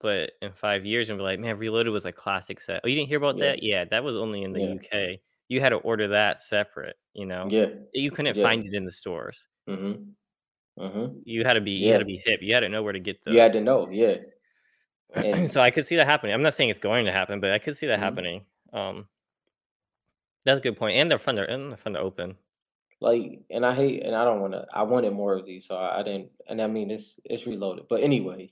but in 5 years and be like, man, Reloaded was a classic set. Oh, you didn't hear about that? Yeah, that was only in the UK. You had to order that separate, you couldn't find it in the stores. You had to be you had to be hip. You had to know where to get those. You had to know, And so I could see that happening. I'm not saying it's going to happen, but I could see that happening. That's a good point. And they're fun to open. Like, and I wanted more of these, so I didn't. And I mean, it's Reloaded, but anyway.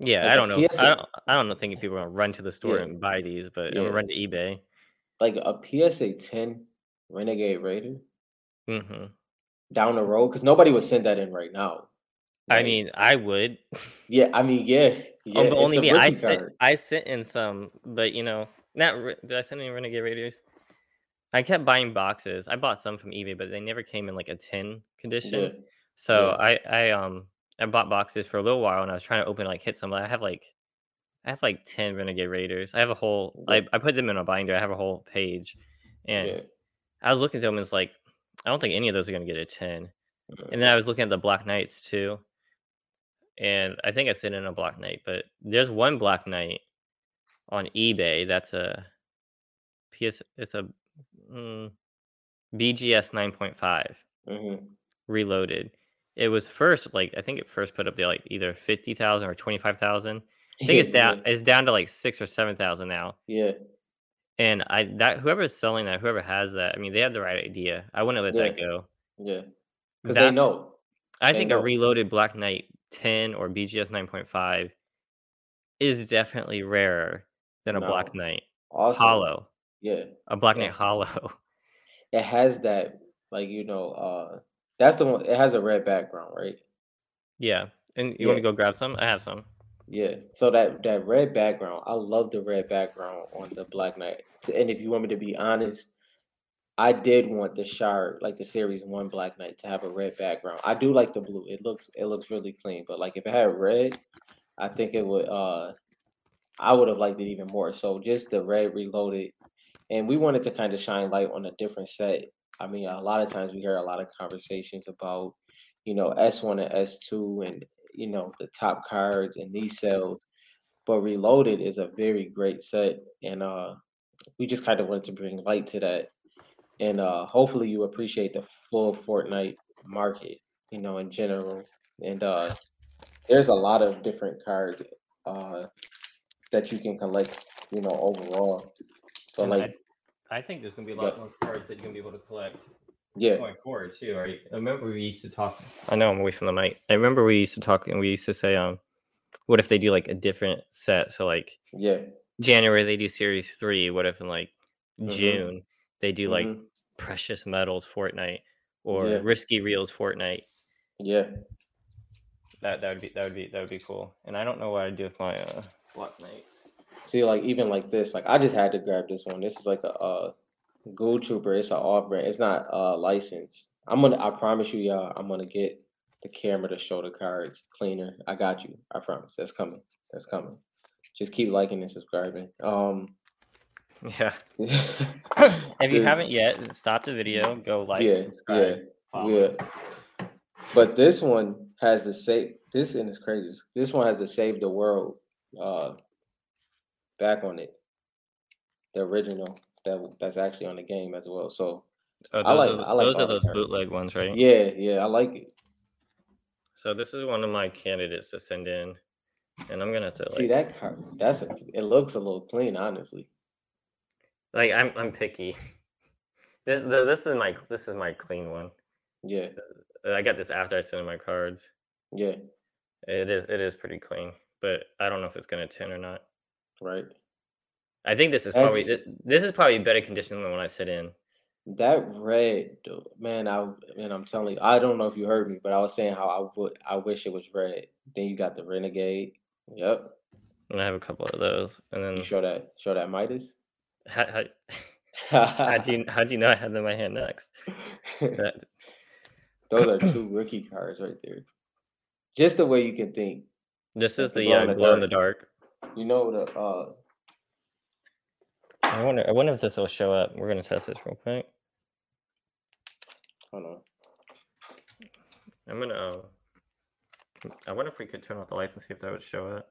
Yeah, like I don't know. I don't think people are gonna run to the store and buy these, but it'll run to eBay. Like a PSA 10 Renegade Raider down the road, because nobody would send that in right now. Like, I mean, I would. Yeah, I mean, but only me. I sent in some, but did I send any Renegade Raiders? I kept buying boxes. I bought some from eBay, but they never came in like a 10 condition. Yeah. So I bought boxes for a little while, and I was trying to open like hit some. I have 10 Renegade Raiders. I have a whole, I put them in a binder. I have a whole page. And I was looking at them and it's like, I don't think any of those are going to get a 10. And then I was looking at the Black Knights too. And I think I sent in a Black Knight, but there's one Black Knight on eBay that's a BGS 9.5 mm-hmm. Reloaded. It was first like I think it first put up to like either 50,000 or 25,000. I think it's down. Yeah. It's down to like 6 or 7,000 now. Yeah. And I that whoever is selling that, whoever has that, I mean, they have the right idea. I wouldn't let that go. Yeah. Because they know. I think a reloaded Black Knight 10 or BGS 9.5 is definitely rarer than a Black Knight Hollow. Yeah. A Black Knight Hollow. It has that, like, you know, that's the one. It has a red background, right? Yeah. And you want to go grab some? I have some. Yeah, so that red background, I love the red background on the Black Knight. And if you want me to be honest, I did want the Shard, like the Series 1 Black Knight, to have a red background. I do like the blue. It looks really clean. But like if it had red, I think it would. I would have liked it even more. So just the red Reloaded, and we wanted to kind of shine light on a different set. I mean, a lot of times we hear a lot of conversations about, you know, S1 and S2 and, you know, the top cards and these sales, but Reloaded is a very great set, and we just kind of wanted to bring light to that, and hopefully you appreciate the full Fortnite market, you know, in general. And there's a lot of different cards that you can collect, you know, overall. So like I think there's gonna be a lot more cards that you can be able to collect going forward too, right? I remember we used to talk. I know I'm away from the mic. I remember we used to talk, and we used to say, what if they do like a different set? So like, January they do Series 3. What if in like June they do like Precious Metals Fortnite or Risky Reels Fortnite? Yeah, that would be cool. And I don't know what I'd do with my Black Knights. See, like even like this, like I just had to grab this one. This is like a Ghoul Trooper. It's an off brand. It's not licensed. I promise you, y'all, I'm gonna get the camera to show the cards cleaner. I got you. I promise. That's coming. Just keep liking and subscribing. If you haven't yet, stop the video. Go like. Subscribe. Yeah. But this one has the save. This and it's crazy. This one has the Save the World back on it. The original. That's actually on the game as well. So those bootleg ones, right? Yeah, yeah, I like it. So this is one of my candidates to send in, and I'm gonna have to see that card. It looks a little clean, honestly. Like I'm picky. This is my clean one. Yeah, I got this after I sent in my cards. Yeah, it is pretty clean, but I don't know if it's gonna tint or not. Right. I think this is probably this is probably better condition than when I sit in. That red, dude, man. I'm telling you, I don't know if you heard me, but I was saying how I wish it was red. Then you got the Renegade. Yep. And I have a couple of those. And then you show that Midas. How'd you know I had them in my hand next? Those are two rookie cards right there. Just the way you can think. This is the glow in the dark. You know the. I wonder if this will show up. We're gonna test this real quick. Hold on. I'm gonna. I wonder if we could turn off the lights and see if that would show up.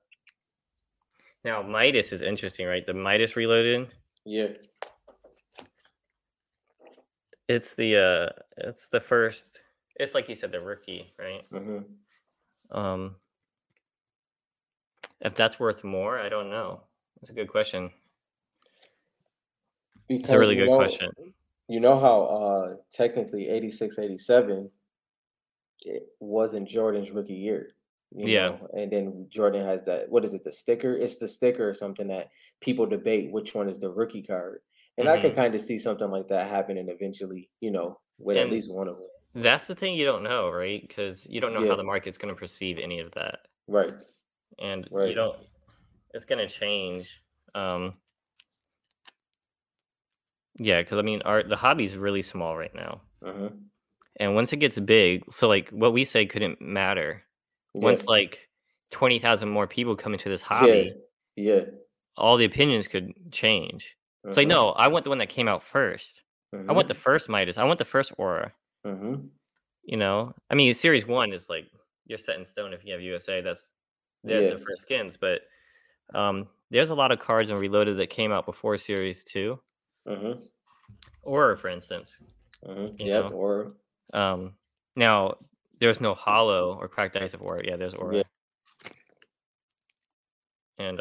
Now Midas is interesting, right? The Midas Reloaded. Yeah. It's the first. It's like you said, the rookie, right? Mm-hmm. If that's worth more, I don't know. That's a good question. Because it's a really good question. You know how technically 86-87 it wasn't Jordan's rookie year. You know? And then Jordan has that, what is it, the sticker? It's the sticker or something that people debate which one is the rookie card. And I could kind of see something like that happening eventually, you know, with at least one of them. That's the thing you don't know, right? Because you don't know how the market's going to perceive any of that. Right. And you don't, it's going to change. Yeah, because I mean, the hobby's really small right now, and once it gets big, so like what we say couldn't matter. Yeah. Once like 20,000 more people come into this hobby, all the opinions could change. It's like, no, I want the one that came out first. I want the first Midas. I want the first Aura. You know, I mean, Series 1 is like you're set in stone if you have USA. They're the first skins, but there's a lot of cards in Reloaded that came out before Series 2. Aura, for instance, Yep, know? Aura. Now, there's no hollow or cracked ice of Aura. Yeah, there's Aura. Yeah. And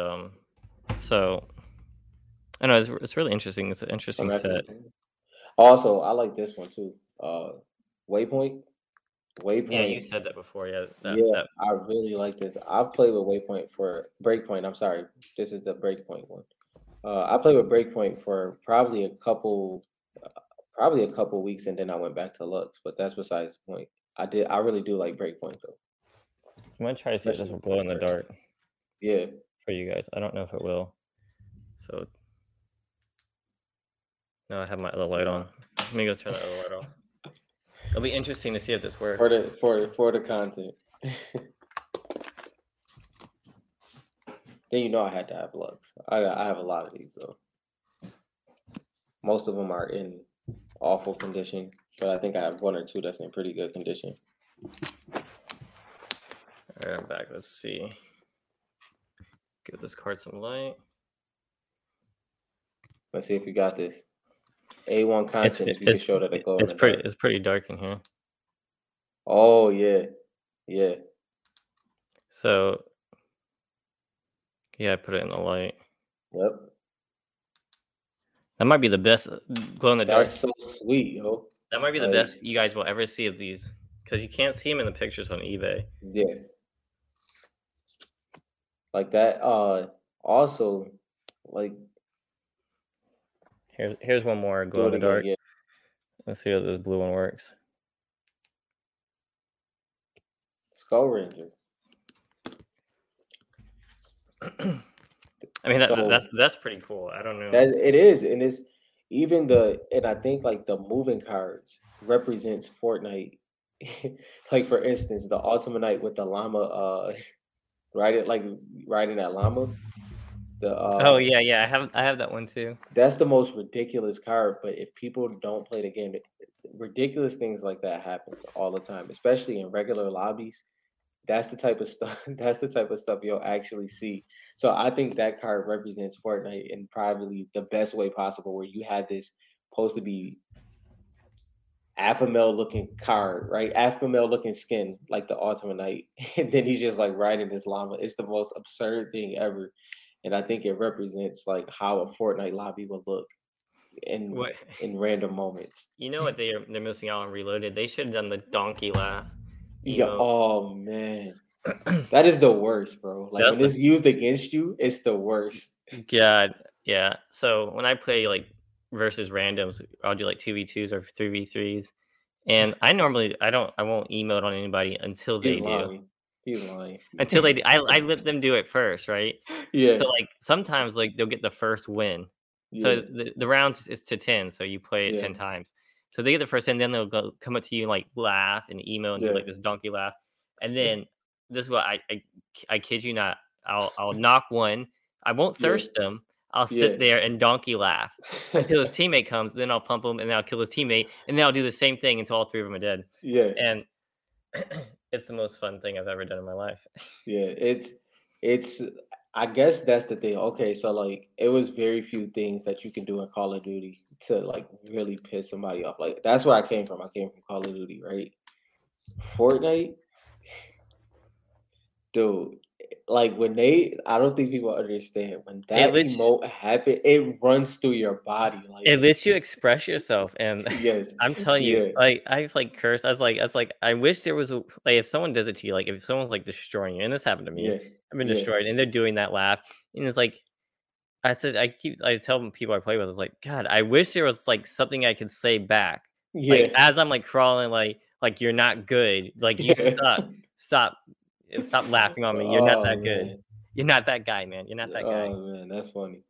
so I know it's really interesting. It's an interesting set. Also, I like this one too. Waypoint. Yeah, you said that before. Yeah. I really like this. I've played with Waypoint for Breakpoint. I'm sorry, this is the Breakpoint one. I played with Breakpoint for probably a couple weeks, and then I went back to Lux. But that's besides the point. I really do like Breakpoint though. I'm gonna try to see if this will glow in the dark. Yeah, for you guys. I don't know if it will. So no, I have my other light on. Let me go turn the other light off. It'll be interesting to see if this works for the content. Then you know I had to have Lux. I have a lot of these though. Most of them are in awful condition, but I think I have one or two that's in pretty good condition. All right, I'm back. Let's see. Give this card some light. Let's see if we got this. A1 content. If you can show that it glows. It's pretty dark in here. Oh yeah, yeah. So yeah, I put it in the light. Yep. That might be the best glow in the dark. That's so sweet, yo. That might be the best you guys will ever see of these, because you can't see them in the pictures on eBay. Yeah. Like that. Also, like here's one more glow in the dark. Yeah. Let's see how this blue one works. Skull Ranger. I mean, that's pretty cool. I don't know. It is, and it's even I think like the moving cards represents Fortnite. Like for instance, the Ultimate Knight with the llama. Riding that llama. I have that one too. That's the most ridiculous card, but if people don't play the game, ridiculous things like that happens all the time, especially in regular lobbies. That's the type of stuff you'll actually see. So I think that card represents Fortnite in probably the best way possible, where you had this supposed to be alpha male looking card, right? Alpha male looking skin, like the Ultimate Knight. And then he's just like riding his llama. It's the most absurd thing ever. And I think it represents like how a Fortnite lobby will look in random moments. You know what they're missing out on Reloaded? They should have done the donkey laugh. Yeah. Know? Oh man. That is the worst, bro. Like that's when it's used against you, it's the worst. God. Yeah. So when I play like versus randoms, I'll do like 2v2s or 3v3s, and I won't emote on anybody until they do. He's lying. Until they do. I let them do it first, right? Yeah. So like sometimes like they'll get the first win. Yeah. So the rounds is to 10, so you play it 10 times. So they get the first, and then they'll go come up to you and like laugh and emote and do like this donkey laugh, and then this is what I kid you not, I'll knock one. I won't thirst them. I'll sit there and donkey laugh until his teammate comes. Then I'll pump him, and then I'll kill his teammate, and then I'll do the same thing until all three of them are dead. Yeah, and it's the most fun thing I've ever done in my life. Yeah, it's. I guess that's the thing. Okay, so like it was very few things that you can do in Call of Duty to like really piss somebody off. Like that's where I came from. I came from Call of Duty, right? Fortnite, dude. Like when I don't think people understand when that emote happens, it runs through your body. Like it lets you express yourself, and yes, I'm telling you, like I've like cursed. I was like, I wish there was like if someone does it to you, like if someone's like destroying you, and this happened to me, I've been destroyed, and they're doing that laugh, and it's like I tell people I play with, I was like, God, I wish there was like something I could say back. Yeah, like, as I'm like crawling, like you're not good, like you suck, stop. Stop laughing on me. You're not that good. Man. You're not that guy, man. You're not that guy. Oh, man. That's funny.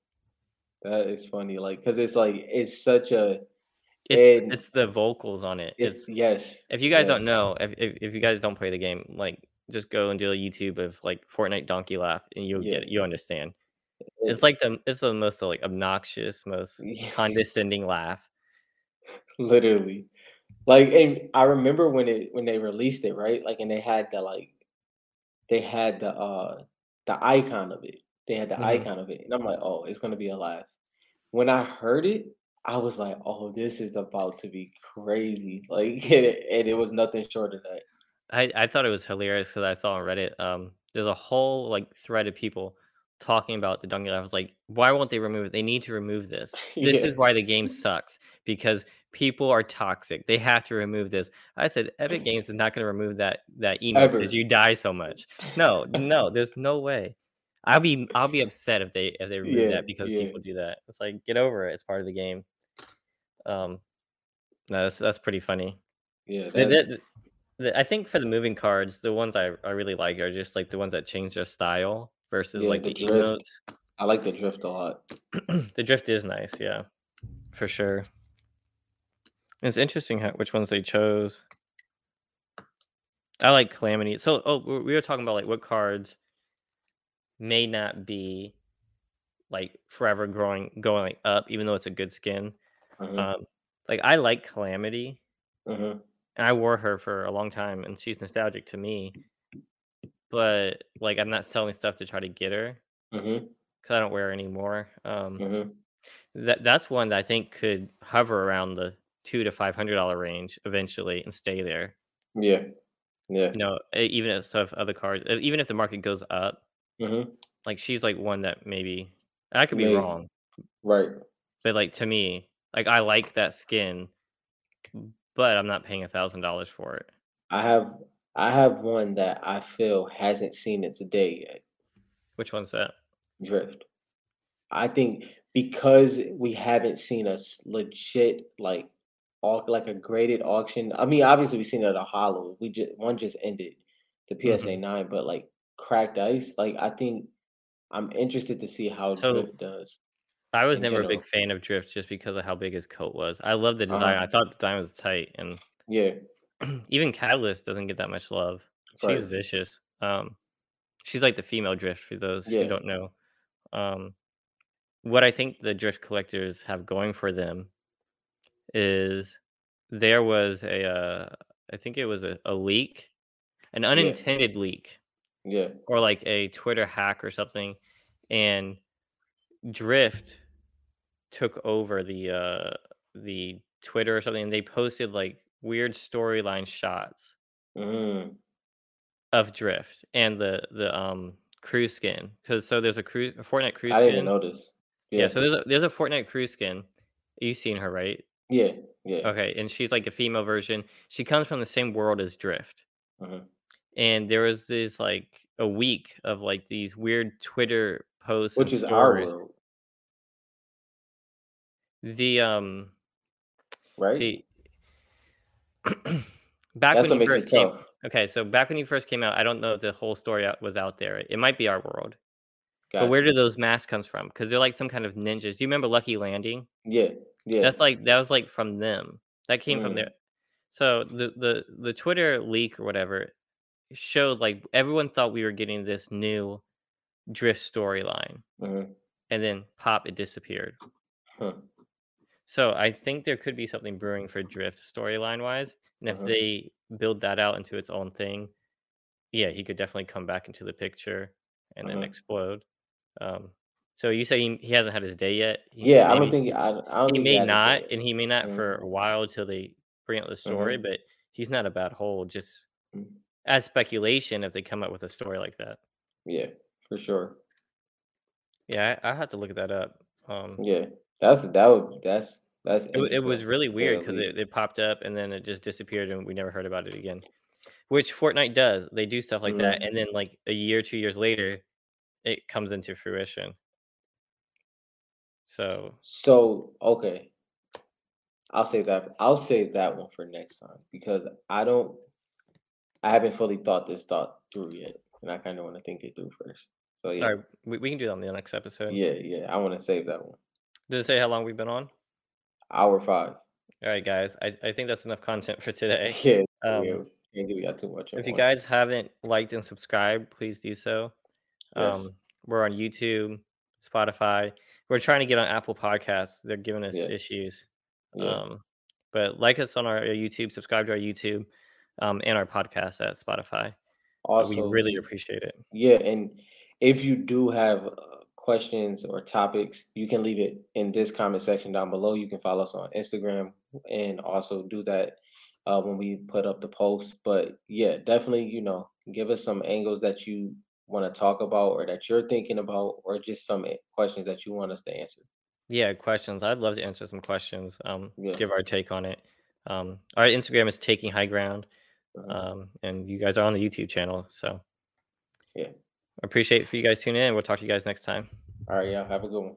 That is funny. Like, because it's like, it's such a. It's the vocals on it. It's yes. If you guys don't know, if you guys don't play the game, like, just go and do a YouTube of like Fortnite donkey laugh and you'll get it. You understand. It's like it's the most like obnoxious, most condescending laugh. Literally. Like, and I remember when they released it, right? Like, and they had the like, they had the icon of it. And I'm like, oh, it's gonna be a laugh. When I heard it, I was like, oh, this is about to be crazy. Like, and it was nothing short of that. I thought it was hilarious because I saw on Reddit, there's a whole like thread of people talking about the Dungeon. I was like, why won't they remove it? They need to remove this. This is why the game sucks, because people are toxic. They have to remove this. I said, Epic Games is not going to remove that emote because you die so much. No, there's no way. I'll be upset if they remove that, because people do that. It's like, get over it. It's part of the game. No, that's pretty funny. Yeah, I think for the moving cards, the ones I really like are just like the ones that change their style versus like the emotes. I like the drift a lot. The drift is nice, yeah, for sure. And it's interesting which ones they chose. I like Calamity. So, we were talking about like what cards may not be like forever going up, even though it's a good skin. Mm-hmm. Like I like Calamity. Mm-hmm. And I wore her for a long time, and she's nostalgic to me. But like, I'm not selling stuff to try to get her because I don't wear her anymore. That's one that I think could hover around the $200 to $500 range eventually and stay there. Yeah. You know, even if stuff, other cards, even if the market goes up, like she's like one that maybe I could be wrong, right? But like to me, like I like that skin. But I'm not paying $1,000 for it. I have one that I feel hasn't seen its day yet. Which one's that? Drift. I think because we haven't seen a legit like a graded auction. I mean, obviously we've seen it at a hollow. One just ended, the PSA 9, but like cracked ice. Like I think I'm interested to see how Drift does. I was never a big fan of Drift just because of how big his coat was. I love the design. I thought the design was tight, and even Catalyst doesn't get that much love. Right. She's vicious. She's like the female Drift for those who don't know. What I think the Drift collectors have going for them is there was I think it was a leak, an unintended leak, or like a Twitter hack or something, and Drift took over the Twitter or something, and they posted like weird storyline shots of Drift and the Crew skin, because there's a Fortnite Crew skin. I didn't notice. Yeah, so there's a Fortnite Crew skin. You've seen her, right? Yeah. Okay, and she's like a female version. She comes from the same world as Drift, and there was this like a week of like these weird Twitter posts, which is stories. Our world. The right. See, back when you first came out, I don't know if the whole story was out there. It might be our world. But where do those masks come from? Because they're like some kind of ninjas. Do you remember Lucky Landing? Yeah. That was like from them. That came from there. So the Twitter leak or whatever showed like everyone thought we were getting this new Drift storyline, and then pop, it disappeared. So I think there could be something brewing for Drift storyline wise, and if they build that out into its own thing, he could definitely come back into the picture and then explode. So you say he hasn't had his day yet? I don't think he may not for a while till they bring out the story, but he's not a bad hole. Just as speculation if they come up with a story like that. For sure. I have to look that up. It was really weird because it popped up and then it just disappeared and we never heard about it again, which Fortnite does. They do stuff like that, and then like a year, 2 years later, it comes into fruition. So okay, I'll save that one for next time because I haven't fully thought this through yet, and I kind of want to think it through first. So yeah. All right, we can do that on the next episode. I want to save that one. Did it say how long we've been on? Hour 5. All right, guys. I think that's enough content for today. Can't give you too much. If you guys haven't liked and subscribed, please do so. Yes. We're on YouTube, Spotify. We're trying to get on Apple Podcasts. They're giving us issues. But like us on our YouTube, subscribe to our YouTube, and our podcast at Spotify. Also, we really appreciate it. And if you do have questions or topics, you can leave it in this comment section down below. You can follow us on Instagram and also do that when we put up the post. But yeah, definitely, you know, give us some angles that you want to talk about or that you're thinking about, or just some questions that you want us to answer. Yeah, questions. I'd love to answer some questions, give our take on it. Our Instagram is Taking High Ground, and you guys are on the YouTube channel. So yeah, I appreciate it for you guys tuning in. We'll talk to you guys next time. All right, y'all. Have a good one.